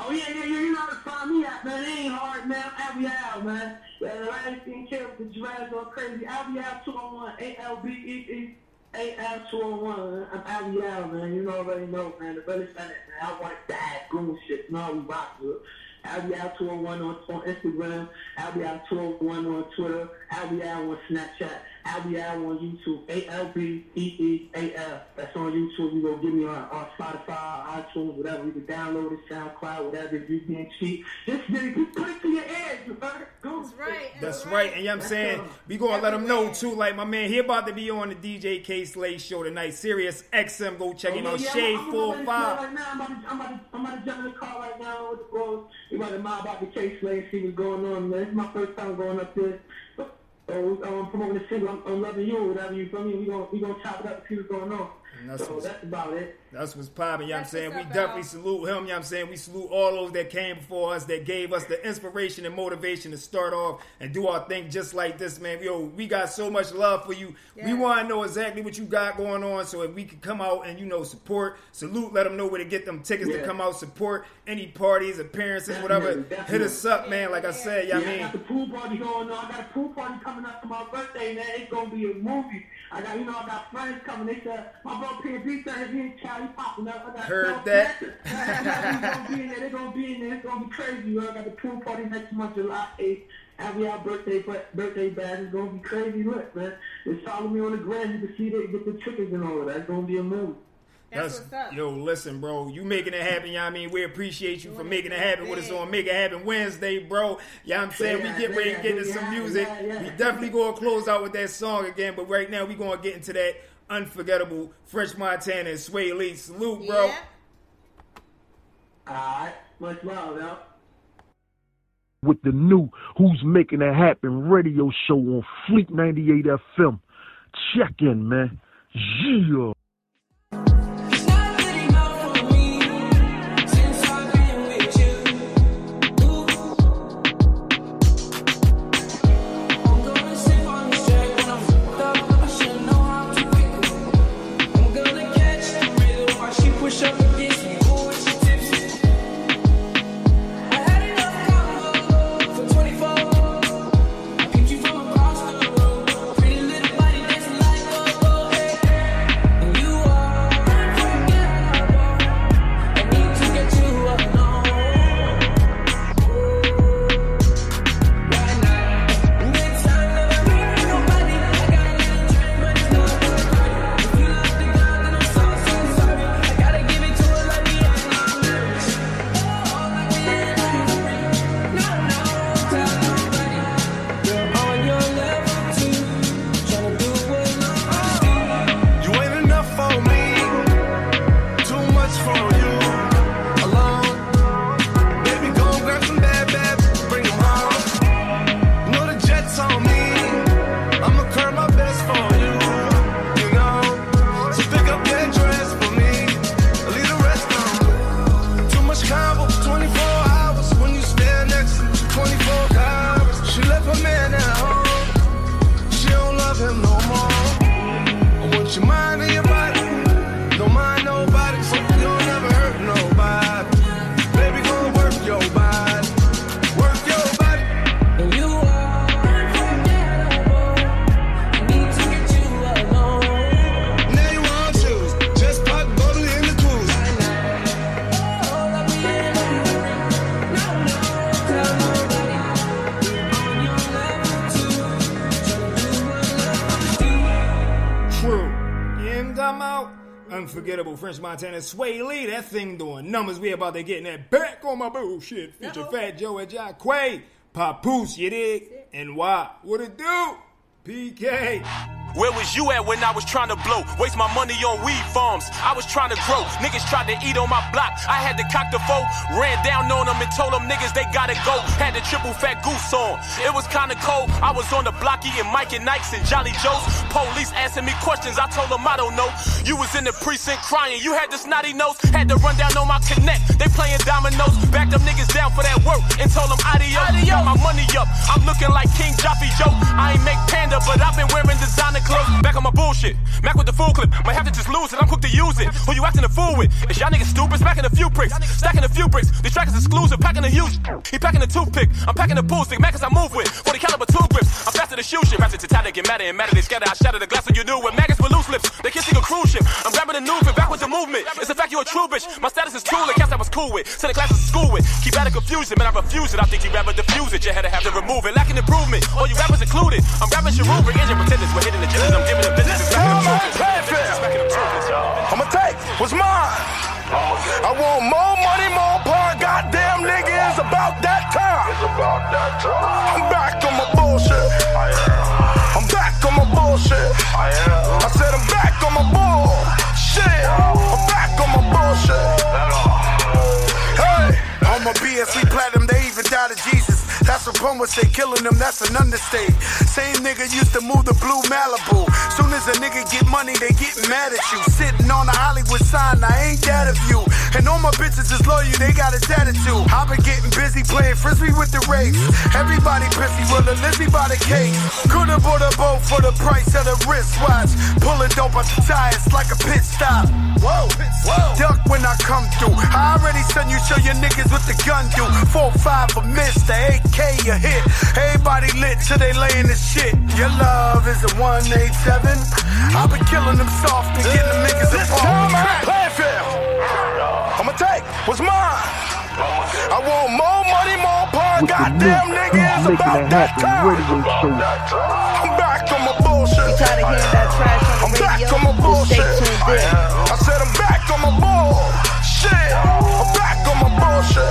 Oh, yeah, you know how to find me at, man. It ain't hard, man. I'm Albee Al, man. Last thing killed the drags all crazy. Albee Al 201, A-L-B-E-E, A-L 201. I'm Albee Al, man. You already know, man. The brother's done it, man. I want bad goon shit. No, we rock good. Albee Al 201 on Instagram. Albee Al 201 on Twitter. Albee Al on Snapchat. Albee Al on YouTube. A-L-B-E-E-A-L. That's on YouTube. You go get me on Spotify, iTunes, whatever. You can download it, SoundCloud, whatever. You can cheat. Just put it to your ears. You better go. That's right. And you know what I'm saying? We going to let them know, too. Like, my man, he about to be on the DJ K. Slay show tonight. Sirius XM. Go check him out. Shade 45. Right now. I'm about to jump in the car right now with the bros. You about to mob out the K. Slay and see what's going on, man. It's my first time going up there. Promoting the single, I'm loving you, whatever you feel me. We gonna chop it up and see what's going on. That's about it. That's what's popping, you know what I'm saying? We definitely salute him, you know what I'm saying? We salute all those that came before us, that gave us the inspiration and motivation to start off and do our thing just like this, man. Yo, we got so much love for you. Yeah. We want to know exactly what you got going on, so if we can come out and, you know, support, salute, let them know where to get them tickets to come out, support any parties, appearances, whatever. Definitely. Hit us up, man, like I said, y'all mean. I got the pool party going on. I got a pool party coming up for my birthday, man. It's going to be a movie. I got friends coming. They said, my bro P&B said, he ain't Cali popping up. I got heard that. They're going to be in there. It's going to be crazy, bro. I got the pool party next month, July 8th. Every our birthday bash is going to be crazy. Look, man. Just follow me on the gram. You can see they get the tickets and all of that. It's going to be a movie. That's what's up. Yo, listen, bro. You making it happen, you know what I mean? We appreciate you for making it happen with us on Make It Happen Wednesday, bro. You know what I'm saying? We get ready to get into some music. We definitely going to close out with that song again, but right now we going to get into that unforgettable French Montana and Swae Lee. Salute, bro. All right. Much love, y'all. With the new Who's Making It Happen radio show on Fleet 98 FM. Check in, man. Yeah. Montana, Swae Lee, that thing doing numbers. We about to get that back on my bullshit. Feature Fat Joe and Jacque, Papoose, you dig? And why? What it do? PK. Where was you at when I was trying to blow? Waste my money on weed farms. I was trying to grow. Niggas tried to eat on my block. I had to cock the foe. Ran down on them and told them niggas they gotta go. Had the triple fat goose on. It was kinda cold. I was on the block eating Mike and Nikes and Jolly Joes. Police asking me questions. I told them I don't know. You was in the precinct crying. You had the snotty nose. Had to run down on my connect. They playing dominoes. Backed them niggas down for that work and told them adios. Got my money up. I'm looking like King Joffy Joe. I ain't make panda, but I've been wearing designer clothes. Back on my bullshit, Mac with the full clip. Might have to just lose it, I'm quick to use it. Who you acting a fool with? Is y'all niggas stupid? Smacking a few pricks, stacking a few bricks. This track is exclusive, packing a huge. He packing a toothpick, I'm packing a pool stick. Mac as I move with, 40 caliber two grips. I'm faster to shoot shit, raps to Titanic, get madder and madder. They scatter, I shatter the glass when you do it. Maggots with loose lips, they kissing a cruise ship. I'm grabbing a new bit, back with the movement. It's a fact you a true bitch, my status is cool. The cats I was cool with, send the classes to school with. Keep out of confusion, man, I refuse it. I think you rather diffuse it, you had to have to remove it. Lacking improvement, all you rappers included. I'm rapping your rubric, engine pretenders, we're hitting the I'm giving the business I'ma take what's mine. I want more money, more power. Goddamn nigga, it's about that time. I'm back on my bullshit. I'm back on my bullshit. I said I'm back on my bullshit. I'm back on my bullshit. Hey, on my BSC platinum, they even doubted Jesus. That's a promo say killing them, that's an understate. Same nigga used to move the blue Malibu. Soon as a nigga get money, they get mad at you. Sitting on a Hollywood sign, I ain't that of you. And all my bitches is loyal, they got his attitude. I been getting busy playing frisbee with the race. Everybody pissy with a Lizzie by the case. Could've bought a boat for the price of the wristwatch. Pulling dope out the tires like a pit stop. Whoa, whoa. Duck when I come through. I already son you show your niggas what the gun do. 4-5 for Mr. AK. K a hit, everybody lit till they layin' the shit. Your love is a 187. I've been killing them soft and getting them niggas this time I play fair. I'ma take what's mine. I want more money, more power. Goddamn nigga, it's about that time. I'm back on my bullshit. I'm tired of hearing that trash on the radio. I'm back on my bullshit. I said I'm back on my bullshit. I'm back on my bullshit.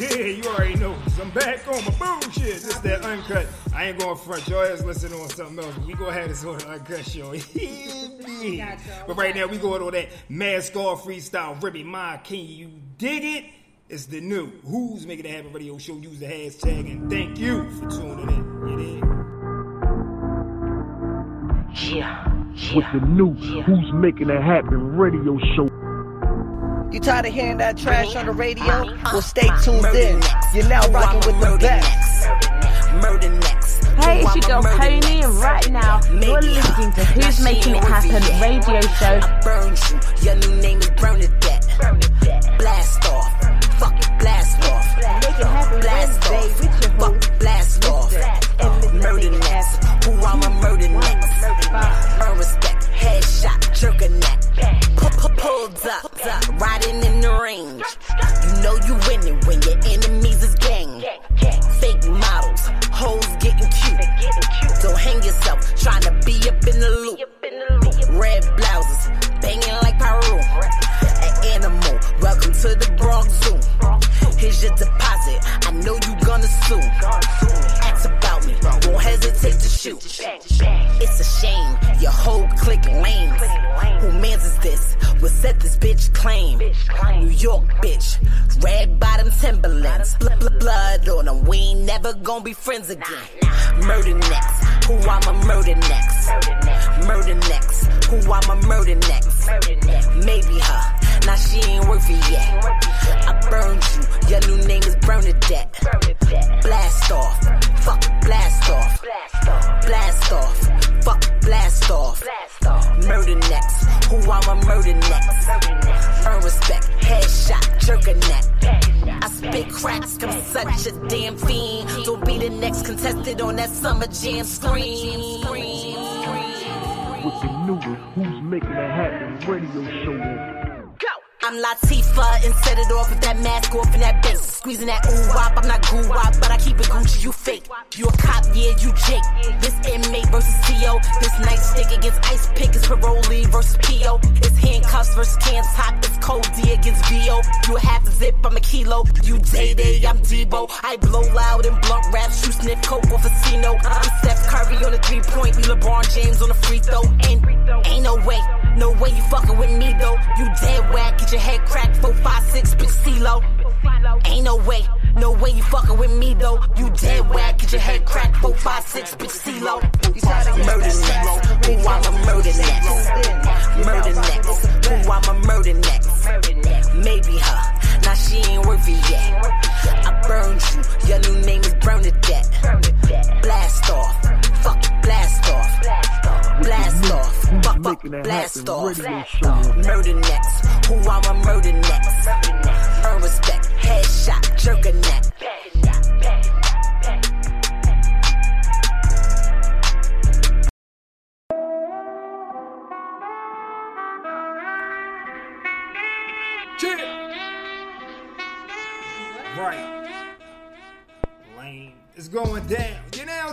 Yeah, you already know. on my bullshit. This that uncut. I ain't going front. Y'all is listening on something else. We gonna have this on an uncut show. But right now we going on that mask off freestyle. Ribby Ma, can you dig it? It's the new Who's Making It Happen radio show. Use the hashtag and thank you for tuning in. Yeah. With the new Who's Making It Happen radio show. You tired of hearing that trash on the radio? Well, stay tuned in. You're now rocking with the best. Murder next. Hey, it's your girl Pony, and right now you're listening to Who's Making It Happen radio show. I burned you. Your new name is Bernadette. Blast off. Fuck it, blast off. Make it happen. Blast off. Fuck blast off. Murder next. Who I'm a murder next. Burn respect. Headshot. Jerk a neck. Pulled up, riding in the range. You know you winning when your enemies is gang. Fake models, hoes getting cute. Don't hang yourself, trying to be up in the loop. Red blouses, banging like Peru. An animal, welcome to the Bronx Zoo. Here's your deposit, I know you gonna sue. Ask about me, won't hesitate to shoot. It's a shame, your whole clique lame. Who mans is this? We'll set this bitch claim. New York bitch, red bottom Timberlands. Blood on them, we ain't never gonna be friends again. Murder next, who I'ma murder next. Murder next, who I'ma murder next. Maybe her, now she ain't worth it yet. I burned you, your new name is Bernadette. Blast off, fuck blast off. Blast off, fuck blast off. Murder next, who I'ma murder next. Earn respect, headshot, jerk a neck. I spit cracks, I'm such a damn fiend. Don't be the next contestant on that Summer Jam screen. With the new Who's Making It Happen radio show. Go! I'm Latifah and set it off with that mask off and that bass. Squeezing that ooh-wop, I'm not goo-wop, but I keep it Gucci, you fake. You a cop, yeah, you Jake. This inmate versus CO. This nightstick against ice pick. It's parolee versus PO. It's handcuffs versus can top. It's cold D against VO. You a half a zip, I'm a kilo. You Day-Day, I'm Debo. I blow loud and blunt raps. You sniff coke off Ficino. I'm Steph Curry on a three-point. You LeBron James on a free throw. Ain't no way. No way you fucking with me though. You dead whack, get your head cracked. 4, 5, 6, big CeeLo. Ain't no way, no way you fucking with me though. You dead whack, get your head cracked. 4, 5, 6, big CeeLo. Murder next, who I'ma murder next. Murder next, who I'ma murder next. Maybe her, now she ain't worth it yet. I burned you, your new name is Bernadette. Blast off, fuck it, blast off. Blast off. Fuck, blast off. Murder next, who I'ma murder next. Earn respect, headshot, jerk a neck. Right. Lame. It's going down.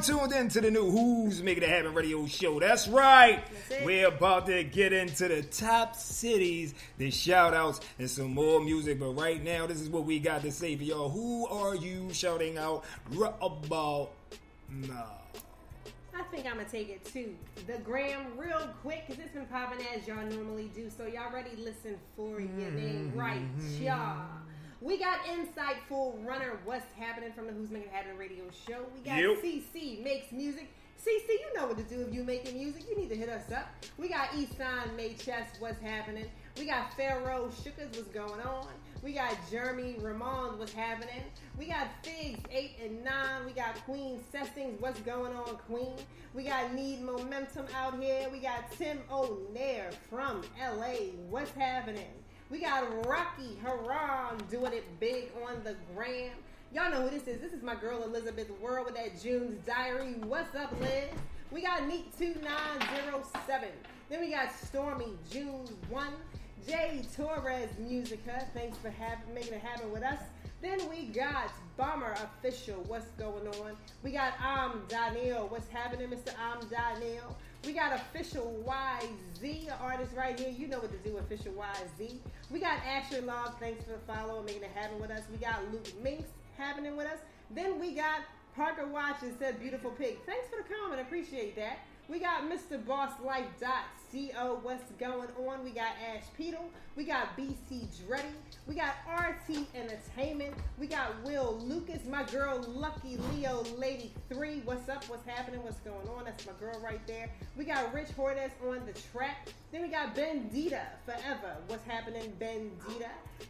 Tuned into the new Who's Making It Happen radio show. That's right. We're about to get into the top cities, the shout outs, and some more music. But right now, this is what we got to say for y'all. Who are you shouting out about now? I think I'm going to take it to the gram real quick because it's been popping as y'all normally do. So y'all ready? Listen for your name right, y'all. We got Insightful Runner, What's Happening from the Who's Making It Happen radio show. We got CC Makes Music. CC, you know what to do if you making music. You need to hit us up. We got Esan May Chess, What's Happening. We got Pharaoh Shookers, What's Going On. We got Jeremy Ramon, What's Happening. We got Figs 8 and 9. We got Queen Sessings, What's Going On, Queen. We got Need Momentum out here. We got Tim O'Nair from LA, What's Happening. We got Rocky Haram doing it big on the gram. Y'all know who this is. This is my girl Elizabeth World with that June's Diary. What's up, Liz? We got Neat2907. Then we got Stormy June 1. Jay Torres Musica. Thanks for making it happen with us. Then we got Bomber Official. What's going on? We got Daniel. What's happening, Mr. Daniel? We got Official YZ, artist right here. You know what to do, Official YZ. We got Asher Love, thanks for following, making it happen with us. We got Luke Minks happening with us. Then we got Parker Watch and said, beautiful pig. Thanks for the comment. Appreciate that. We got Mr. BossLife.co. What's going on? We got Ash Petal. We got BC Dreddy. We got RT Entertainment. We got Will Lucas. My girl, Lucky Leo Lady 3. What's up? What's happening? What's going on? That's my girl right there. We got Rich Hordes on the track. Then we got Bendita Forever. What's happening, Bendita?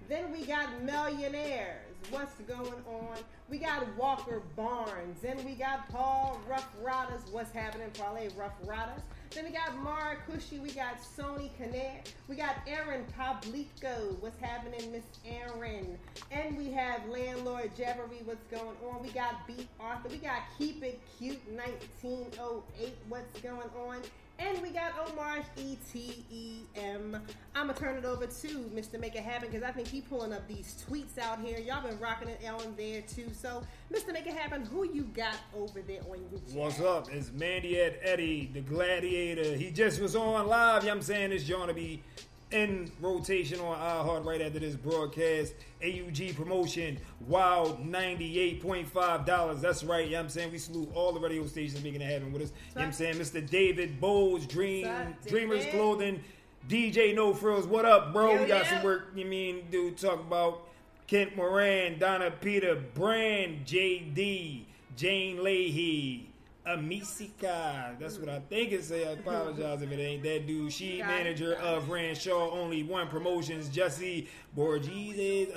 Then we got Millionaires. What's going on? We got Walker Barnes. Then we got Paul Rough Riders. What's happening, Parlay Rough Riders? Then we got Mara Cushy. We got Sony Connect. We got Aaron Publico. What's happening, Miss Aaron? And we have Landlord Jabbery. What's going on? We got Beat Arthur. We got Keep It Cute 1908. What's going on? And we got Omar's ETEM. I'm going to turn it over to Mr. Make It Happen because I think he's pulling up these tweets out here. Y'all been rocking it on there too. So, Mr. Make It Happen, who you got over there on YouTube? What's up? It's Mandy at Eddie, the Gladiator. He just was on live. You know what I'm saying? It's going to be in rotation on iHeart right after this broadcast. AUG promotion, wild $98.5. That's right, you know what I'm saying? We salute all the radio stations making it happen with us. You know what I'm saying? Mr. David Bowles, Dreamers Clothing, DJ No Frills. What up, bro? Hell, we got some work, you mean, dude, talk about Kent Moran, Donna Peter, Brand, JD, Jane Leahy. Amisika. That's what I think it say. I apologize if it ain't that dude. She manager of Ranshaw Only One Promotions. Jesse Borges,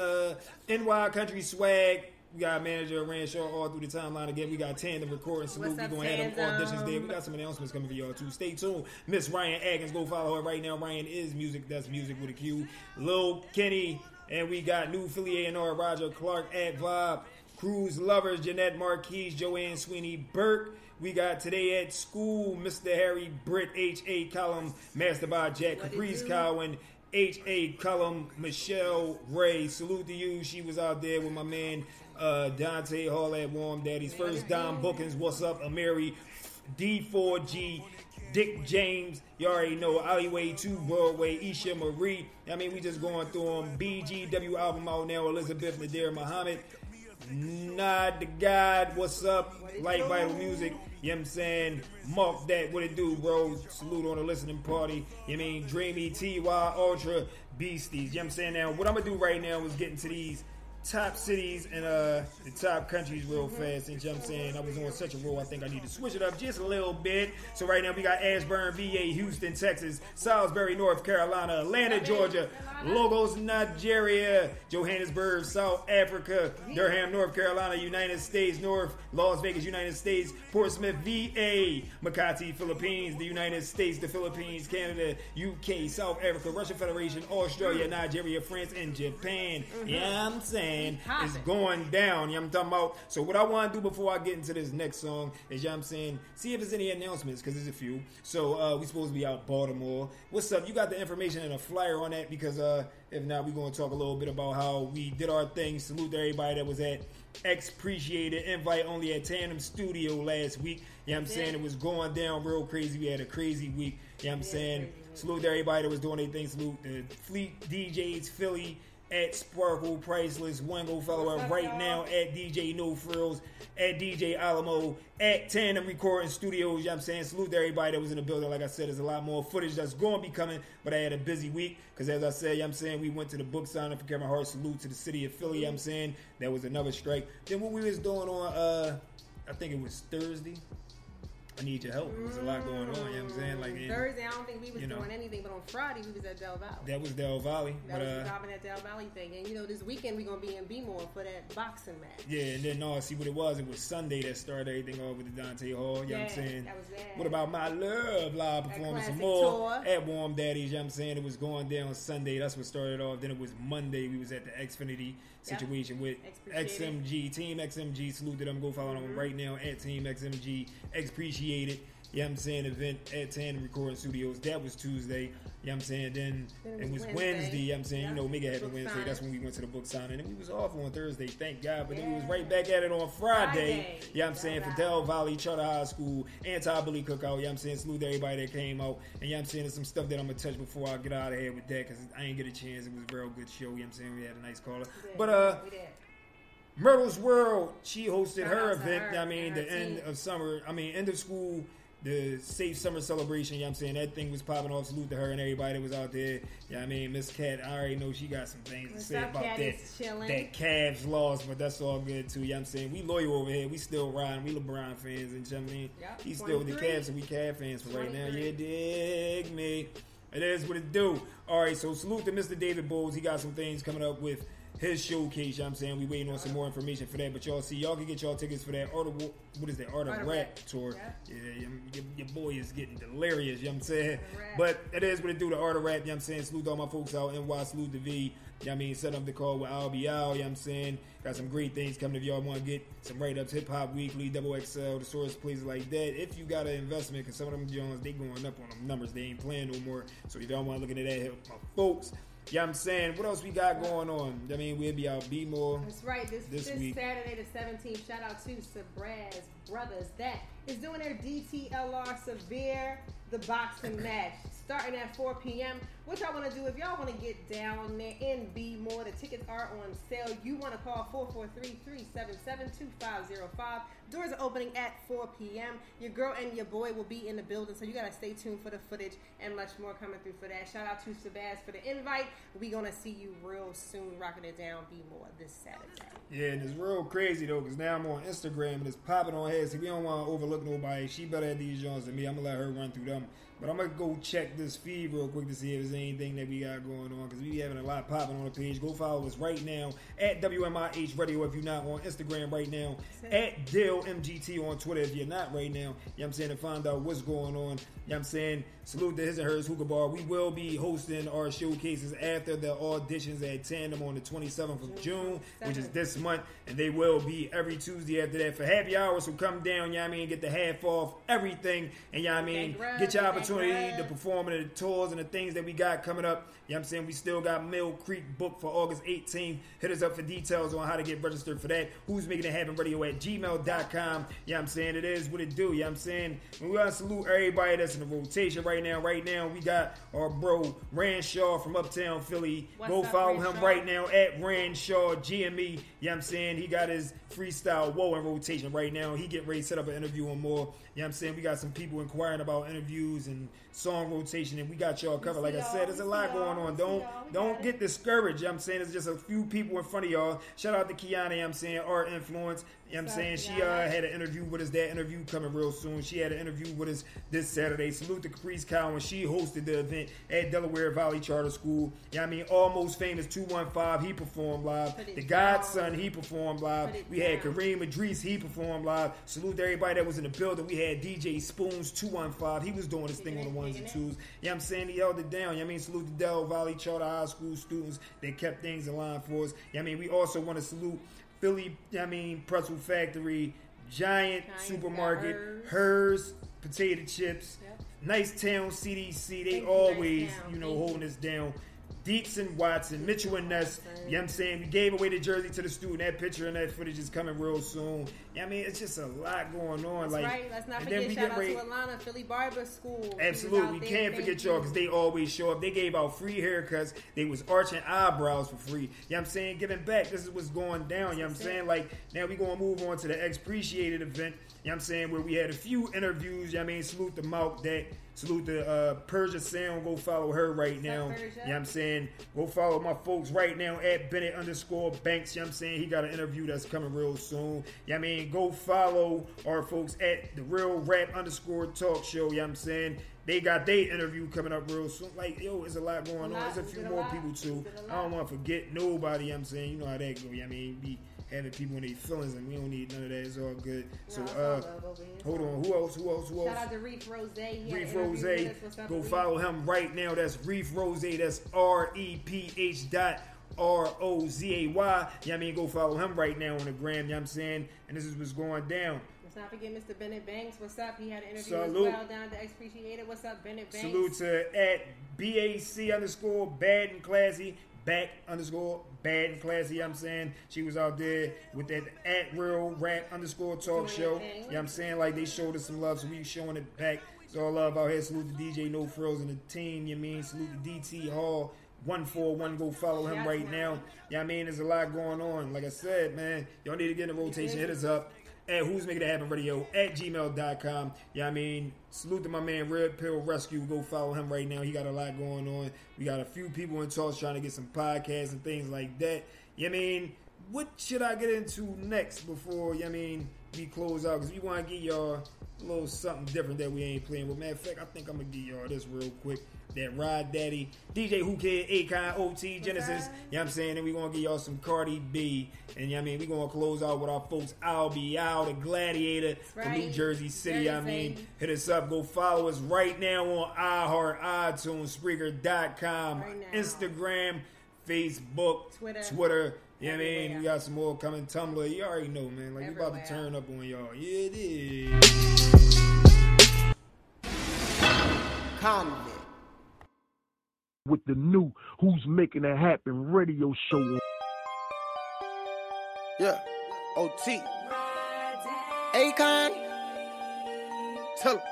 NY Country Swag. We got manager of Ranshaw all through the timeline again. We got Tandem Recording. Salute. We're going to have them auditions there. We got some announcements coming for y'all too. Stay tuned. Miss Ryan Atkins. Go follow her right now. Ryan is music. That's music with a Q. Lil Kenny. And we got New Philly A&R Roger Clark at Vibe. Cruise Lovers, Jeanette Marquise, Joanne Sweeney Burke. We got Today at School, Mr. Harry Britt, H.A. Cullum, Master by Jack Caprice Cowan, H.A. Cullum, Michelle Ray. Salute to you. She was out there with my man Dante Hall at Warm Daddy's. First Dom Bookings, what's up? Amiri, D4G, Dick James, you already know, Alleyway 2, Broadway, Isha Marie. I mean, we just going through them. BGW album out now, Elizabeth Ladera Muhammad. Nod to God, what's up? Like Vital Music, you know what I'm saying? Mark that, what it do, bro? Salute on the listening party, you know what I mean? Dreamy, TY, Ultra, Beasties, you know what I'm saying? Now, what I'm gonna do right now is get into these top cities and the top countries real fast, and you know what I'm saying? I was on such a roll, I think I need to switch it up just a little bit. So right now we got Ashburn, VA, Houston, Texas, Salisbury, North Carolina, Atlanta, Georgia, Lagos, Nigeria, Johannesburg, South Africa, Durham, North Carolina, United States, North Las Vegas, United States, Portsmouth, VA, Makati, Philippines, the United States, the Philippines, Canada, UK, South Africa, Russian Federation, Australia, Nigeria, France, and Japan. You know what I'm saying? It's going down, you know what I'm talking about? So what I want to do before I get into this next song is, you know what I'm saying, see if there's any announcements, because there's a few. So we supposed to be out Baltimore. What's up? You got the information and a flyer on that, because if not, we're going to talk a little bit about how we did our thing. Salute to everybody that was at X-Preciated, invite only at Tandem Studio last week. You know what I'm saying? It was going down real crazy. We had a crazy week. You know what I'm saying? Salute to everybody that was doing their thing. Salute to Fleet DJs, Philly, at Sparkle Priceless, one go follow her right now at DJ No Frills, at DJ Alamo, at Tandem Recording Studios, you know what I'm saying? Salute to everybody that was in the building. Like I said, there's a lot more footage that's going to be coming, but I had a busy week because, as I said, you know what I'm saying, we went to the book signing for Kevin Hart. Salute to the city of Philly, you know what I'm saying? That was another strike. Then what we was doing on, I think it was Thursday. I need your help. There's a lot going on, you know what I'm saying? Like, Thursday, I don't think we was doing anything, but on Friday, we was at Del Valley. That was Del Valley. That was dropping that Del Valley thing. And, you know, this weekend, we're going to be in B-more for that boxing match. Yeah, and then, see what it was? It was Sunday that started everything off with the Dante Hall, you know what I'm saying? That was that. What about My Love live performance and more at Warm Daddy's, you know what I'm saying? It was going down Sunday. That's what started off. Then it was Monday. We was at the Xfinity situation with XMG. Team XMG. Salute to them. Go follow them right now at Team XMG. X-Preciated. You know what I'm saying? Event at Tandem Recording Studios. That was Tuesday. You know what I'm saying? Then it was Wednesday. You know what I'm saying? You know, Make It Happen Wednesday. Signing. That's when we went to the book signing. And we was off on Thursday, thank God. But then we was right back at it on Friday. You know what I'm saying? For Del Valley Charter High School, anti-bully cookout. You know what I'm saying? Salute to everybody that came out. And you know what I'm saying? There's some stuff that I'm going to touch before I get out of here with that, because I ain't get a chance. It was a real good show. You know what I'm saying? We had a nice caller. But Myrtle's World, she hosted her event. I mean, the end of summer, I mean, end of school, the Safe Summer Celebration, you know what I'm saying? That thing was popping off. Salute to her and everybody that was out there. You know what I mean? Miss Cat, I already know she got some things to say about that. That Cavs lost, but that's all good, too. You know what I'm saying? We loyal over here. We still riding. We LeBron fans, and you know what I mean? Yep, he's still with the Cavs, and we Cavs fans for right now. You dig me? It is what it do. All right, so salute to Mr. David Bowles. He got some things coming up with his showcase, you know what I'm saying? We waiting on some more information for that. But y'all see, y'all can get y'all tickets for that Art of Rap tour. Yeah, your boy is getting delirious, you know what I'm saying? But it is what it do, the Art of Rap, you know what I'm saying? Salute to all my folks out in NY, salute to V, you know what I mean? Set up the call with Albee Al, you know what I'm saying? Got some great things coming if y'all want to get some write-ups, Hip Hop Weekly, Double XL, the source, places like that. If you got an investment, because some of them Jones, they going up on them numbers, they ain't playing no more. So if y'all want to look into that, help my folks. Yeah, I'm saying, what else we got going on? I mean, we'll be out B-more. That's right. This week. Saturday the 17th, shout out to Sabraz Brothers that is doing their DTLR Severe the Boxing Match starting at 4 p.m. What y'all want to do if y'all want to get down there in B-more, the tickets are on sale. You want to call 443-377-2505. Doors are opening at 4 p.m. Your girl and your boy will be in the building, so you got to stay tuned for the footage and much more coming through for that. Shout out to Sabaz for the invite. We're going to see you real soon rocking it down B-more this Saturday. Yeah, and it's real crazy, though, because now I'm on Instagram and it's popping on heads, so we don't want to overlook nobody. She better at these joints than me. I'm going to let her run through them. But I'm going to go check this feed real quick to see if there's anything that we got going on because we having a lot popping on the page. Go follow us right now at WMIH Radio if you're not on Instagram right now. At DillMGT on Twitter if you're not right now. You know what I'm saying? To find out what's going on. You know what I'm saying? Salute to His and Hers Hookah Bar. We will be hosting our showcases after the auditions at Tandem on the 27th of June, which is this month. And they will be every Tuesday after that for happy hour. So come down, you know what I mean? Get the half off everything. And you know what I mean? Get your opportunity to perform in the tours and the things that we got coming up. You know what I'm saying? We still got Mill Creek booked for August 18th. Hit us up for details on how to get registered for that. Who's making it happen? Radio at gmail.com. You know what I'm saying? It is what it do. You know what I'm saying? We got to salute everybody that's in the rotation right now. Right now, we got our bro, Ranshaw from Uptown Philly. Go follow him right now at Ranshaw GME. You know what I'm saying? He got his freestyle woe in rotation right now. He getting ready to set up an interview and more. You know what I'm saying? We got some people inquiring about interviews and song rotation, and we got y'all covered. Like I said, there's a lot going on. Don't get discouraged. You know what I'm saying? There's just a few people in front of y'all. Shout out to Kiana, you know what I'm saying? Art Influence. You know what I'm saying? She had an interview with us. That interview coming real soon. She had an interview with us this Saturday. Salute to Caprice Cowan. She hosted the event at Delaware Valley Charter School. You know what I mean? Almost Famous 215. He performed live. The Godson, he performed live. We had Kareem Idris. He performed live. Salute to everybody that was in the building. We had DJ Spoons 215. He was doing his thing on the ones and twos. You know what I'm saying? He held it down. You know what I mean? Salute to Del Valley Charter High School students. They kept things in line for us. You know what I mean? We also want to salute Philly, Pretzel Factory, Giant Supermarket, Hers, Potato Chips, Nice Town CDC. They always, holding us down. Deeks and Watson, Mitchell and Ness. You know what I'm saying? We gave away the jersey to the student. That picture and that footage is coming real soon. You know what I mean? It's just a lot going on. That's right. Let's not forget shout out to Atlanta, Philly Barber School. Absolutely. We can't forget y'all because they always show up. They gave out free haircuts. They was arching eyebrows for free. You know what I'm saying? Giving back. This is what's going down. You know what I'm saying? Like, now we going to move on to the X-Preciated event. You know what I'm saying? Where we had a few interviews. You know what I mean? Salute to Mobb Deep. Salute to Persia Sound. Go follow her right now. You know what I'm saying? Go follow my folks right now at Bennett_Banks. You know what I'm saying? He got an interview that's coming real soon. You know what I mean? Go follow our folks at The Real Rap _Talk Show. You know what I'm saying? They got their interview coming up real soon. Like, yo, it's a lot going on. There's a few more people, too. I don't want to forget nobody. You know what I'm saying? You know how that go. You know what I mean? Be having people in their feelings, and we don't need none of that. It's all good. So, hold on. Who else? Shout out to Reef Rose. Reef Rose. Go follow him right now. That's Reef Rose. That's REPH.ROZAY. You know what I mean? Go follow him right now on the gram. You know what I'm saying? And this is what's going down. Let's not forget Mr. Bennett Banks. What's up? He had an interview as well down to X-Preciated. What's up, Bennett Banks? Salute to at BAC_Bad and Classy. Back_Bad and Classy, you know what I'm saying? She was out there with that at Real Rap _Talk Show. You know what I'm saying? Like, they showed us some love, so we showing it back. It's all love out here. Salute to DJ No Frills and the team, you know what I mean? Salute to DT Hall. 141, go follow him right now. Yeah, I mean, there's a lot going on. Like I said, man, y'all need to get in the rotation. Hit us up at Who's Making It Happen Radio at gmail.com. Yeah, I mean, salute to my man Red Pill Rescue. Go follow him right now. He got a lot going on. We got a few people in talks trying to get some podcasts and things like that. Yeah, I mean, what should I get into next before, yeah, I mean, we close out? Because we want to get y'all a little something different that we ain't playing with. Matter of fact, I think I'm going to give y'all this real quick. That Rod Daddy, DJ Who Kid, Akon, O.T. Genasis. You know what I'm saying? And we're going to give y'all some Cardi B. And, you know what I mean, we're going to close out with our folks, Albee Al, the Gladiator from New Jersey City. I mean, hit us up. Go follow us right now on iHeart, iTunes, Spreaker.com, Instagram, Facebook, Twitter. You know what I mean? We got some more coming. Tumblr. You already know, man. Like, we about to turn up on y'all. Yeah, it is. Comedy. With the new Who's Making It Happen radio show. Yeah, O.T. Akon. Tell him.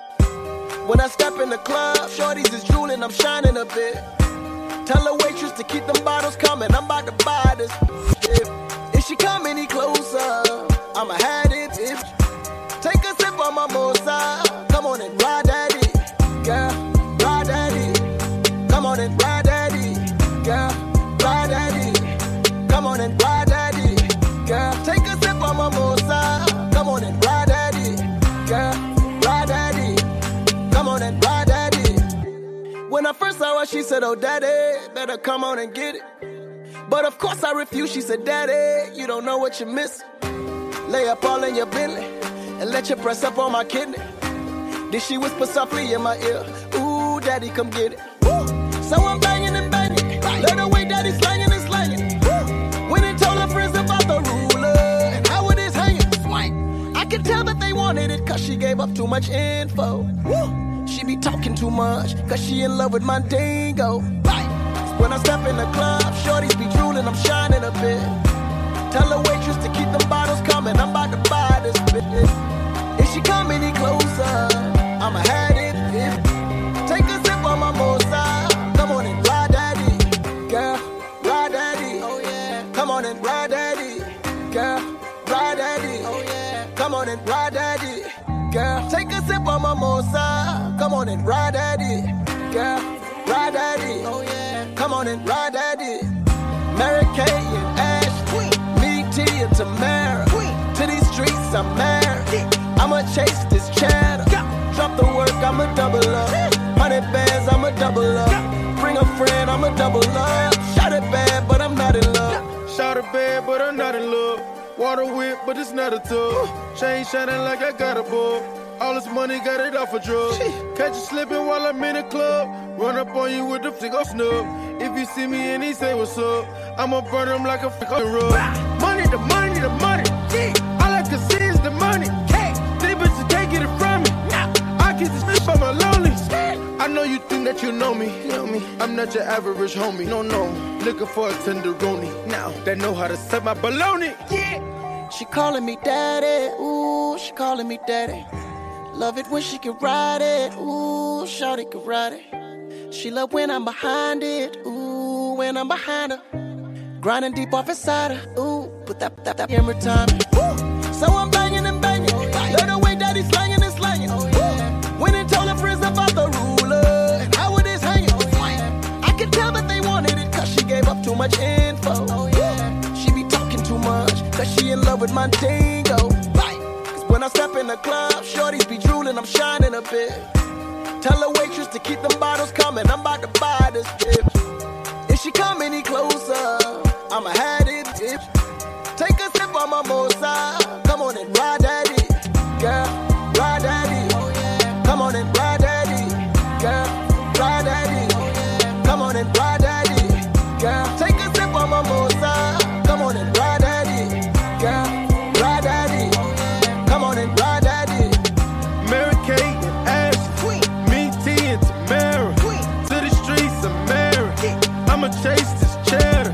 When I step in the club, shorties is drooling, I'm shining a bit. Tell the waitress to keep them bottles coming, I'm about to buy this. If she come any closer, I'ma have it. If take a sip on my mimosa, come on and ride at it, girl. Come on and ride daddy, girl, ride daddy. Come on and ride daddy, girl. Take a sip on my mimosa. Come on and ride daddy, girl, ride daddy. Come on and ride daddy. When I first saw her, she said, "Oh daddy, better come on and get it." But of course I refused. She said, "Daddy, you don't know what you miss. Lay up all in your Bentley and let you press up on my kidney." Then she whisper softly in my ear, "Ooh, daddy, come get it." So I'm banging and banging, love the way daddy slanging and slanging. When he told her friends about the ruler and how it is hanging, swing. I could tell that they wanted it cause she gave up too much info. Woo. She be talking too much cause she in love with my dingo. Bye. When I step in the club, shorties be drooling, I'm shining a bit. Tell the waitress to keep them bottles coming, I'm about to buy this bitch. If she come any closer, I'ma have it. If take a sip on my mimosa. Come on and ride daddy, girl, ride daddy, oh yeah. Come on and ride daddy, girl, ride daddy, oh yeah. Come on and ride daddy, girl. Take a sip on my mimosa. Come on and ride daddy, girl, ride daddy, oh yeah. Come on and ride daddy. Mary Kay and Ash, me, T and Tamara. To these streets I'm married. I'ma chase this chatter. Drop the work, I'ma double up. 100 bands, I'ma double up. Bring a friend, I'm a double love. Shot it bad, but I'm not in love. Shot it bad, but I'm not in love. Water whip, but it's not a tub. Chain shining like I got a bug. All this money got it off a drug. Catch you slipping while I'm in the club. Run up on you with the finger snub. If you see me and he say what's up, I'ma burn him like a fucking rug. Money, the money, the money. All I can see is the money. These bitches can't get it from me. I get this bitch from my lonely. I know you think that you know me. I'm not your average homie. No. Looking for a tenderoni. Now that know how to set my baloney. Yeah. She calling me daddy. Ooh, she calling me daddy. Love it when she can ride it. Ooh, shawty can ride it. She love when I'm behind it. Ooh, when I'm behind her. Grinding deep off inside her. Ooh, put that camera time. Ooh, so I'm banging and banging. Oh, yeah. Love the way daddy slanging and slanging. Oh, yeah. Ooh, when he told her friends about the rules. Too much info. Oh, yeah. She be talking too much, cause she in love with my dingo. Right. Cause when I step in the club, shorties be drooling, I'm shining a bit. Tell the waitress to keep them bottles coming, I'm about to buy this bitch. If she come any closer, I'ma have it. If take a sip on my mimosa. Come on and ride daddy, girl, ride daddy. Oh, yeah. Come on and ride daddy, girl, ride daddy. Oh, yeah. Come on and ride daddy. Girl, take a sip on my mimosa. Come on and ride at it. Girl, ride at it. Come on and ride at it. Mary Kate and Ashley, me, T and Tamara. To the streets of Mary, I'ma chase this cheddar.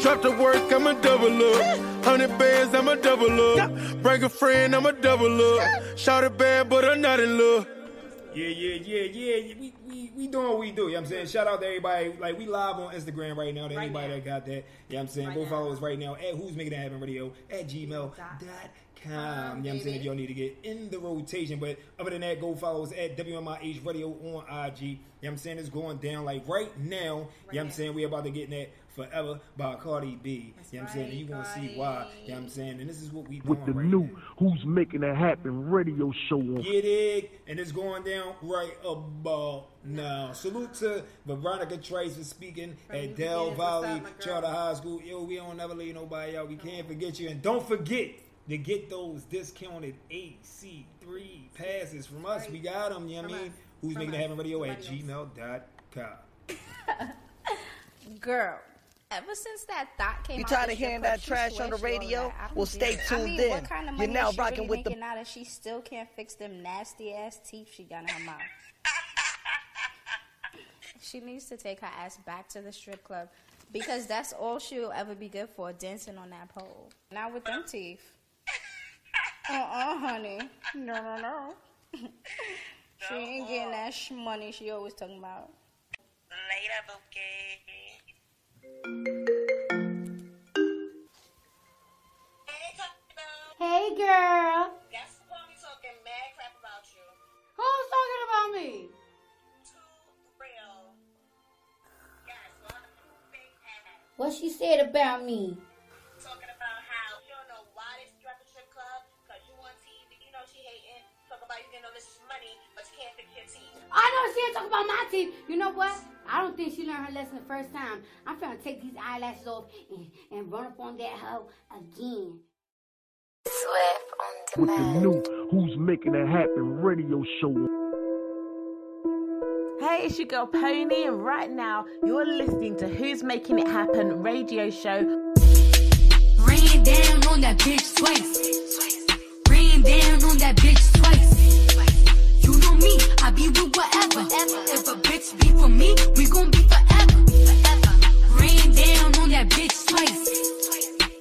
Drop the work, I'ma double up. 100 bands, I'ma double up. Bring a friend, I'ma double up. Shout it bad, but I'm not in love. Yeah, yeah, yeah, yeah. We we doing what we do. You know what I'm saying? Shout out to everybody. Like, we live on Instagram right now to anybody that got that. You know what I'm saying? Go follow us right now at Who's Making That Happen Radio at gmail.com. You know what I'm saying? If y'all need to get in the rotation. But other than that, go follow us at WMIH Radio on IG. You know what I'm saying? It's going down like right now. You know what I'm saying? We about to get in that Forever by Cardi B. You know what I'm saying? And you gonna see why. You know what I'm saying? And this is what we doing with the right new now. Who's Making That Happen radio show on. Get it? And it's going down right above now. Salute to Veronica Trice for speaking at Del Valley Charter High School. Yo, we don't never leave nobody out. We can't forget you. And don't forget to get those discounted AC3 passes from us. We got them. You know what I mean? Who's Making That Happen radio at gmail.com. Girl. Ever since that thought came out, you tired of hearing that trash on the radio? Well, stay tuned then. What kind of money is she really making out if she still can't fix them nasty-ass teeth she got in her mouth? She needs to take her ass back to the strip club because that's all she'll ever be good for, dancing on that pole. Not with them teeth. Uh-uh, honey. No, no, no. She ain't getting that money she always talking about. Later, bouquet. Hey girl. That's the one we talking mad crap about you. Who's talking about me? Too real. Guys, what she said about me? Talking about how you don't know why they you at the strip club because you on TV. You know she hating. Talking about you getting all this money, but you can't fix your teeth. I know she ain't talking about my teeth. You know what? I don't think she learned her lesson the first time. I'm trying to take these eyelashes off and run up on that hoe again. With the new Who's Making That Happen radio show. Hey, it's your girl Pony, and right now you're listening to Who's Making It Happen radio show. Rain down on that bitch twice. Rain down on that bitch twice. You know me, I be with whatever. If a bitch be for me, we gon' be forever. Rain down on that bitch twice.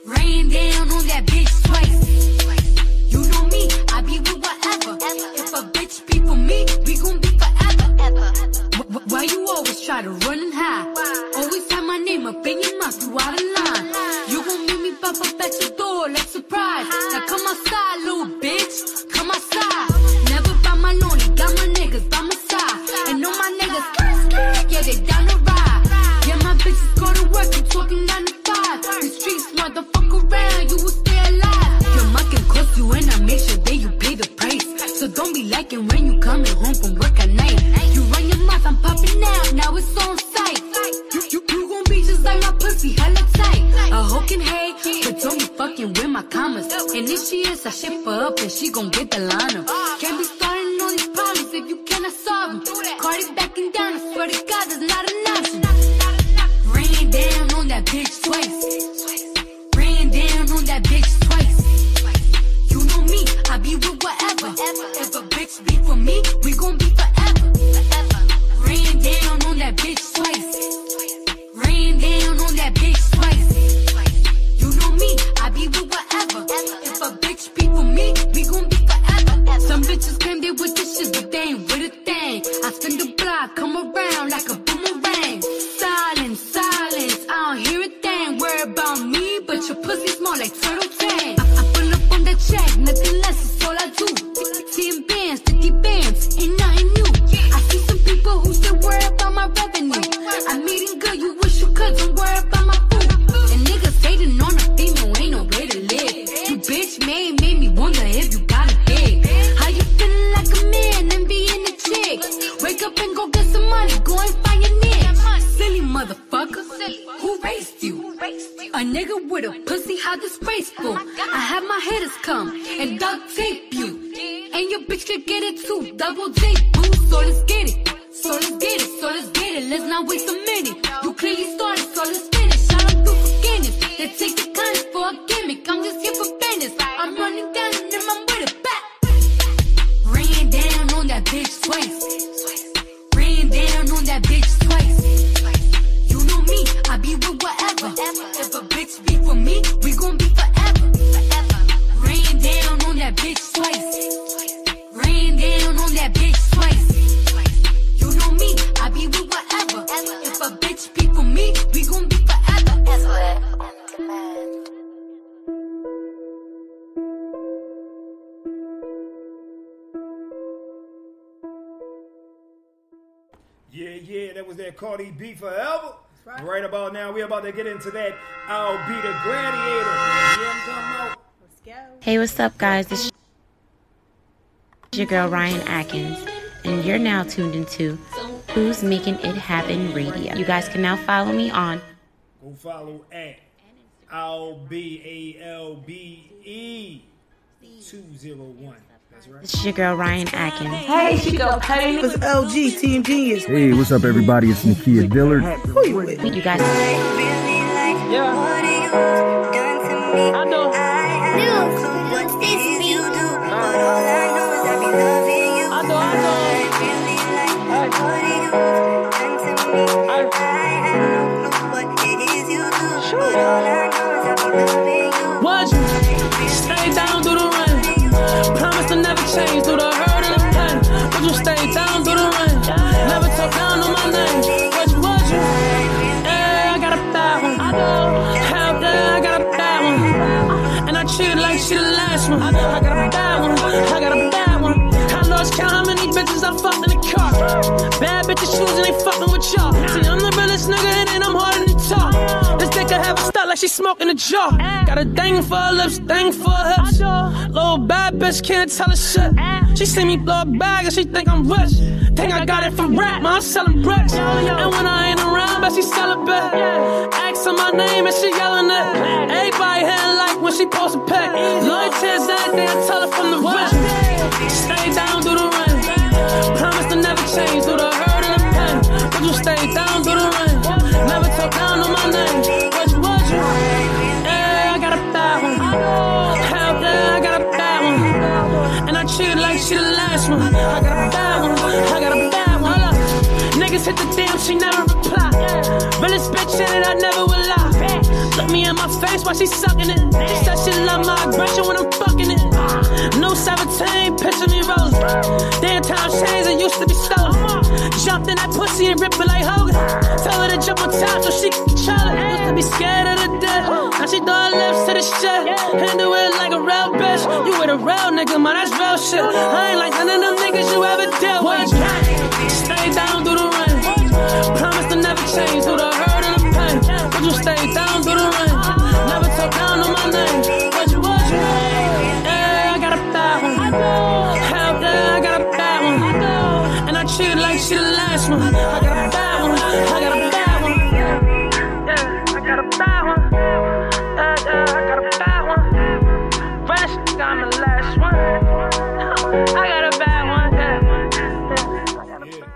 Rain down on that bitch twice. You know me, I be with whatever. If a bitch be for me, we gon' be forever. Why you always try to run and hide? Always have my name up in your mouth, you out of line. You gon' meet me pop up at your door like surprise. Now come outside, little bitch, come outside. Never by my lonely, got my niggas by my side. And all my niggas, yeah, they down the ride. Yeah, my bitches go to work, you talking 9 to 5. The streets, motherfucker. Around, you will stay alive. Your mom can cost you, and I make sure that you pay the price. So don't be lacking when you coming home from work at night. You run your mouth, I'm popping out, now it's on sight. You gon' be just like my pussy, hella tight. A hoe can hate, but don't be fucking with my commas. And if she is, I ship her up, and she gon' get the line up. Can't be starting on these problems if you cannot solve them. Cardi backing down, I swear to God, that's not an option. Rain down on that bitch twice. Down on that bitch twice. You know me, I be with whatever. If a bitch be for me, we gon' be forever. Rain down on that bitch twice. Rain down on that bitch twice. You know me, I be with whatever. If a bitch be for me, we gon' be forever. Some bitches claim they with the shit, but they ain't with a thing. I spin the block, come around like a boomerang. Silence, I don't hear a thing. Worry about me. But your pussy small like turtle tang. I pull up on that check, nothing less is all I do. 10 bands, 50 bands, ain't nothing new. I see some people who still worry about my revenue. I'm eating good, you wish you could, don't worry about my food. And niggas hating on a female ain't no way to live. You bitch made me wonder if you got a dick. How you feeling like a man and being a chick? Wake up and go get some money, go and find your niche. Silly motherfucker, who raised you? A nigga with a pussy, how disgraceful. I have my hitters come and duct tape you. And your bitch can get it too, double J boo. So let's get it, so let's get it, so let's get it. Let's not waste a minute. You clearly started, so let's finish. I don't do for Guinness. They take the kindness for a gimmick. I'm just here for business. I'm running down and then I'm with it back. Rain down on that bitch twice. Rain down on that bitch twice. I be with whatever. If a bitch be for me, we gon' be forever. Rain down on that bitch twice. Rain down on that bitch twice. You know me, I Yeah, that was that Cardi B Forever. Right. Right about now, we're about to get into that Albee the Gladiator. Yeah, let's go. Hey, what's up, guys? This is your girl, Ryan Atkins, and you're now tuned into Who's Making It Happen Radio. You guys can now follow me on. Go follow at Albee, ALBE201. That's right. This is your girl, Ryan Atkins. Hey, she go Cody. What's LG, Team Genius. Hey, what's up, everybody? It's Nakia Dillard. Who you with? You guys. Yeah. I know. What's this mean? But all I know is I be loving you. I know what it is you do. But all I know is I be loving you. What? Stay down through the run. Promise to never change through the hurt and the pain. But you stay down through the rain. Never talk down on my name. Would you? Hey, I got a bad one. Hell yeah, I got a bad one. And I treat it like she the last one. I got a bad one. I got a bad one. I lost count how many bitches I fucked in the car. Bad bitches shoes and they fucking with y'all. See, I'm the realest nigga and then I'm harder to talk. This dick I have a style like she smoking a jar. Got a thing for her lips, thing for her hips. Little bad bitch can't tell her shit. She see me blow a bag and she think I'm rich. Think I got it from rap, man, I'm selling bricks. And when I ain't around, but she celibate. Asking my name and she yelling it. Everybody hitting like when she post a pic. Low tears that day, I tell her from the rest. Stay down through the run. Promise to never change through the hurt and the pain. But you stay down through the run. Never talk down on my name. Would you? Yeah, I got a bad one. Hell yeah, I got a bad one. And I treat it like she the last one. I got a bad one. I got a bad one. Niggas hit the DM, she never reply. Realest bitch in it, I never will lie. Look me in my face while she sucking it. She said she love my aggression when I'm fucking it. New 17, picture me rose. Damn time changed, it used to be stolen. Jumped in that pussy and ripped it like Hogan. Tell her to jump on top so she can control it. Used to be scared of the death. Now she throw her lips to the shit. Handle it like a real bitch. You with a real nigga, man, that's real shit. I ain't like none of them niggas you ever dealt with. Stay down through the run. Promise to never change through the hurt and the pain. But you stay down through the run. Never talk down on my name. Would you? Yeah, I got a bad one. Hell yeah, I got a bad one. And I treat it like she the last one. I got a bad one. I got a bad one. Yeah, I got a bad one. I got a bad one. Rest, I'm the last one. I got a bad one.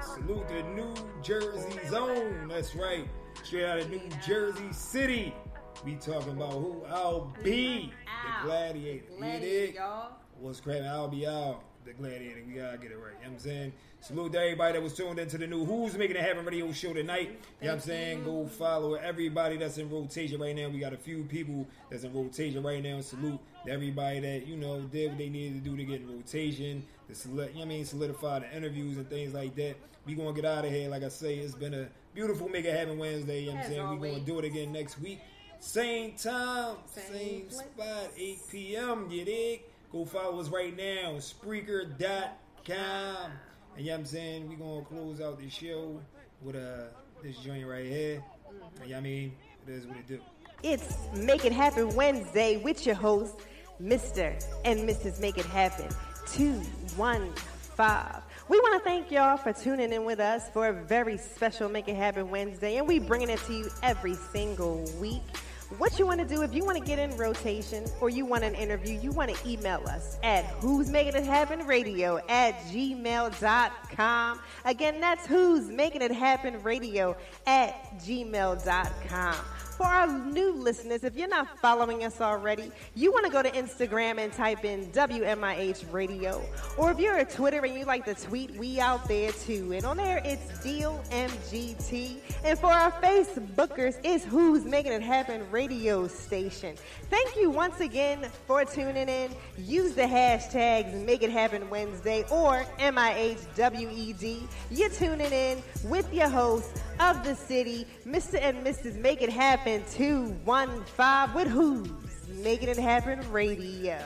Salute the New Jersey zone. That's right. Straight out of New Jersey City. We talking about who? Albee the Gladiator. Get it? Y'all. What's cracking? Albee Al the Gladiator. We gotta get it right. You know what I'm saying? Salute to everybody that was tuned into the new Who's Making It Happen radio show tonight. You know what I'm saying? Go follow everybody that's in rotation right now. We got a few people that's in rotation right now. Salute to everybody that, you know, did what they needed to do to get in rotation. To solidify the interviews and things like that. We gonna get out of here. Like I say, it's been a beautiful Make It Happen Wednesday. You know what I'm saying? We gonna do it again next week. Same time, same spot, 8 p.m. Get it? Go follow us right now. Spreaker.com. And you know what I'm saying? We gonna close out this show with this joint right here. And you know what I mean? It is what it do. It's Make It Happen Wednesday with your host, Mr. and Mrs. Make It Happen. 215. We want to thank y'all for tuning in with us for a very special Make It Happen Wednesday, and we bringing it to you every single week. What you want to do, if you want to get in rotation or you want an interview, you want to email us at who's making it happen radio at gmail.com. Again, that's who's making it happen radio at gmail.com. For our new listeners, if you're not following us already, you want to go to Instagram and type in WMIH Radio. Or if you're a Twitter and you like to tweet, we out there too. And on there, it's DLMGT. And for our Facebookers, it's Who's Making It Happen Radio Station. Thank you once again for tuning in. Use the hashtags Make It Happen Wednesday or MIHWED. You're tuning in with your host of the city, Mr. and Mrs. Make It Happen. 215 with Who's Making It Happen Radio.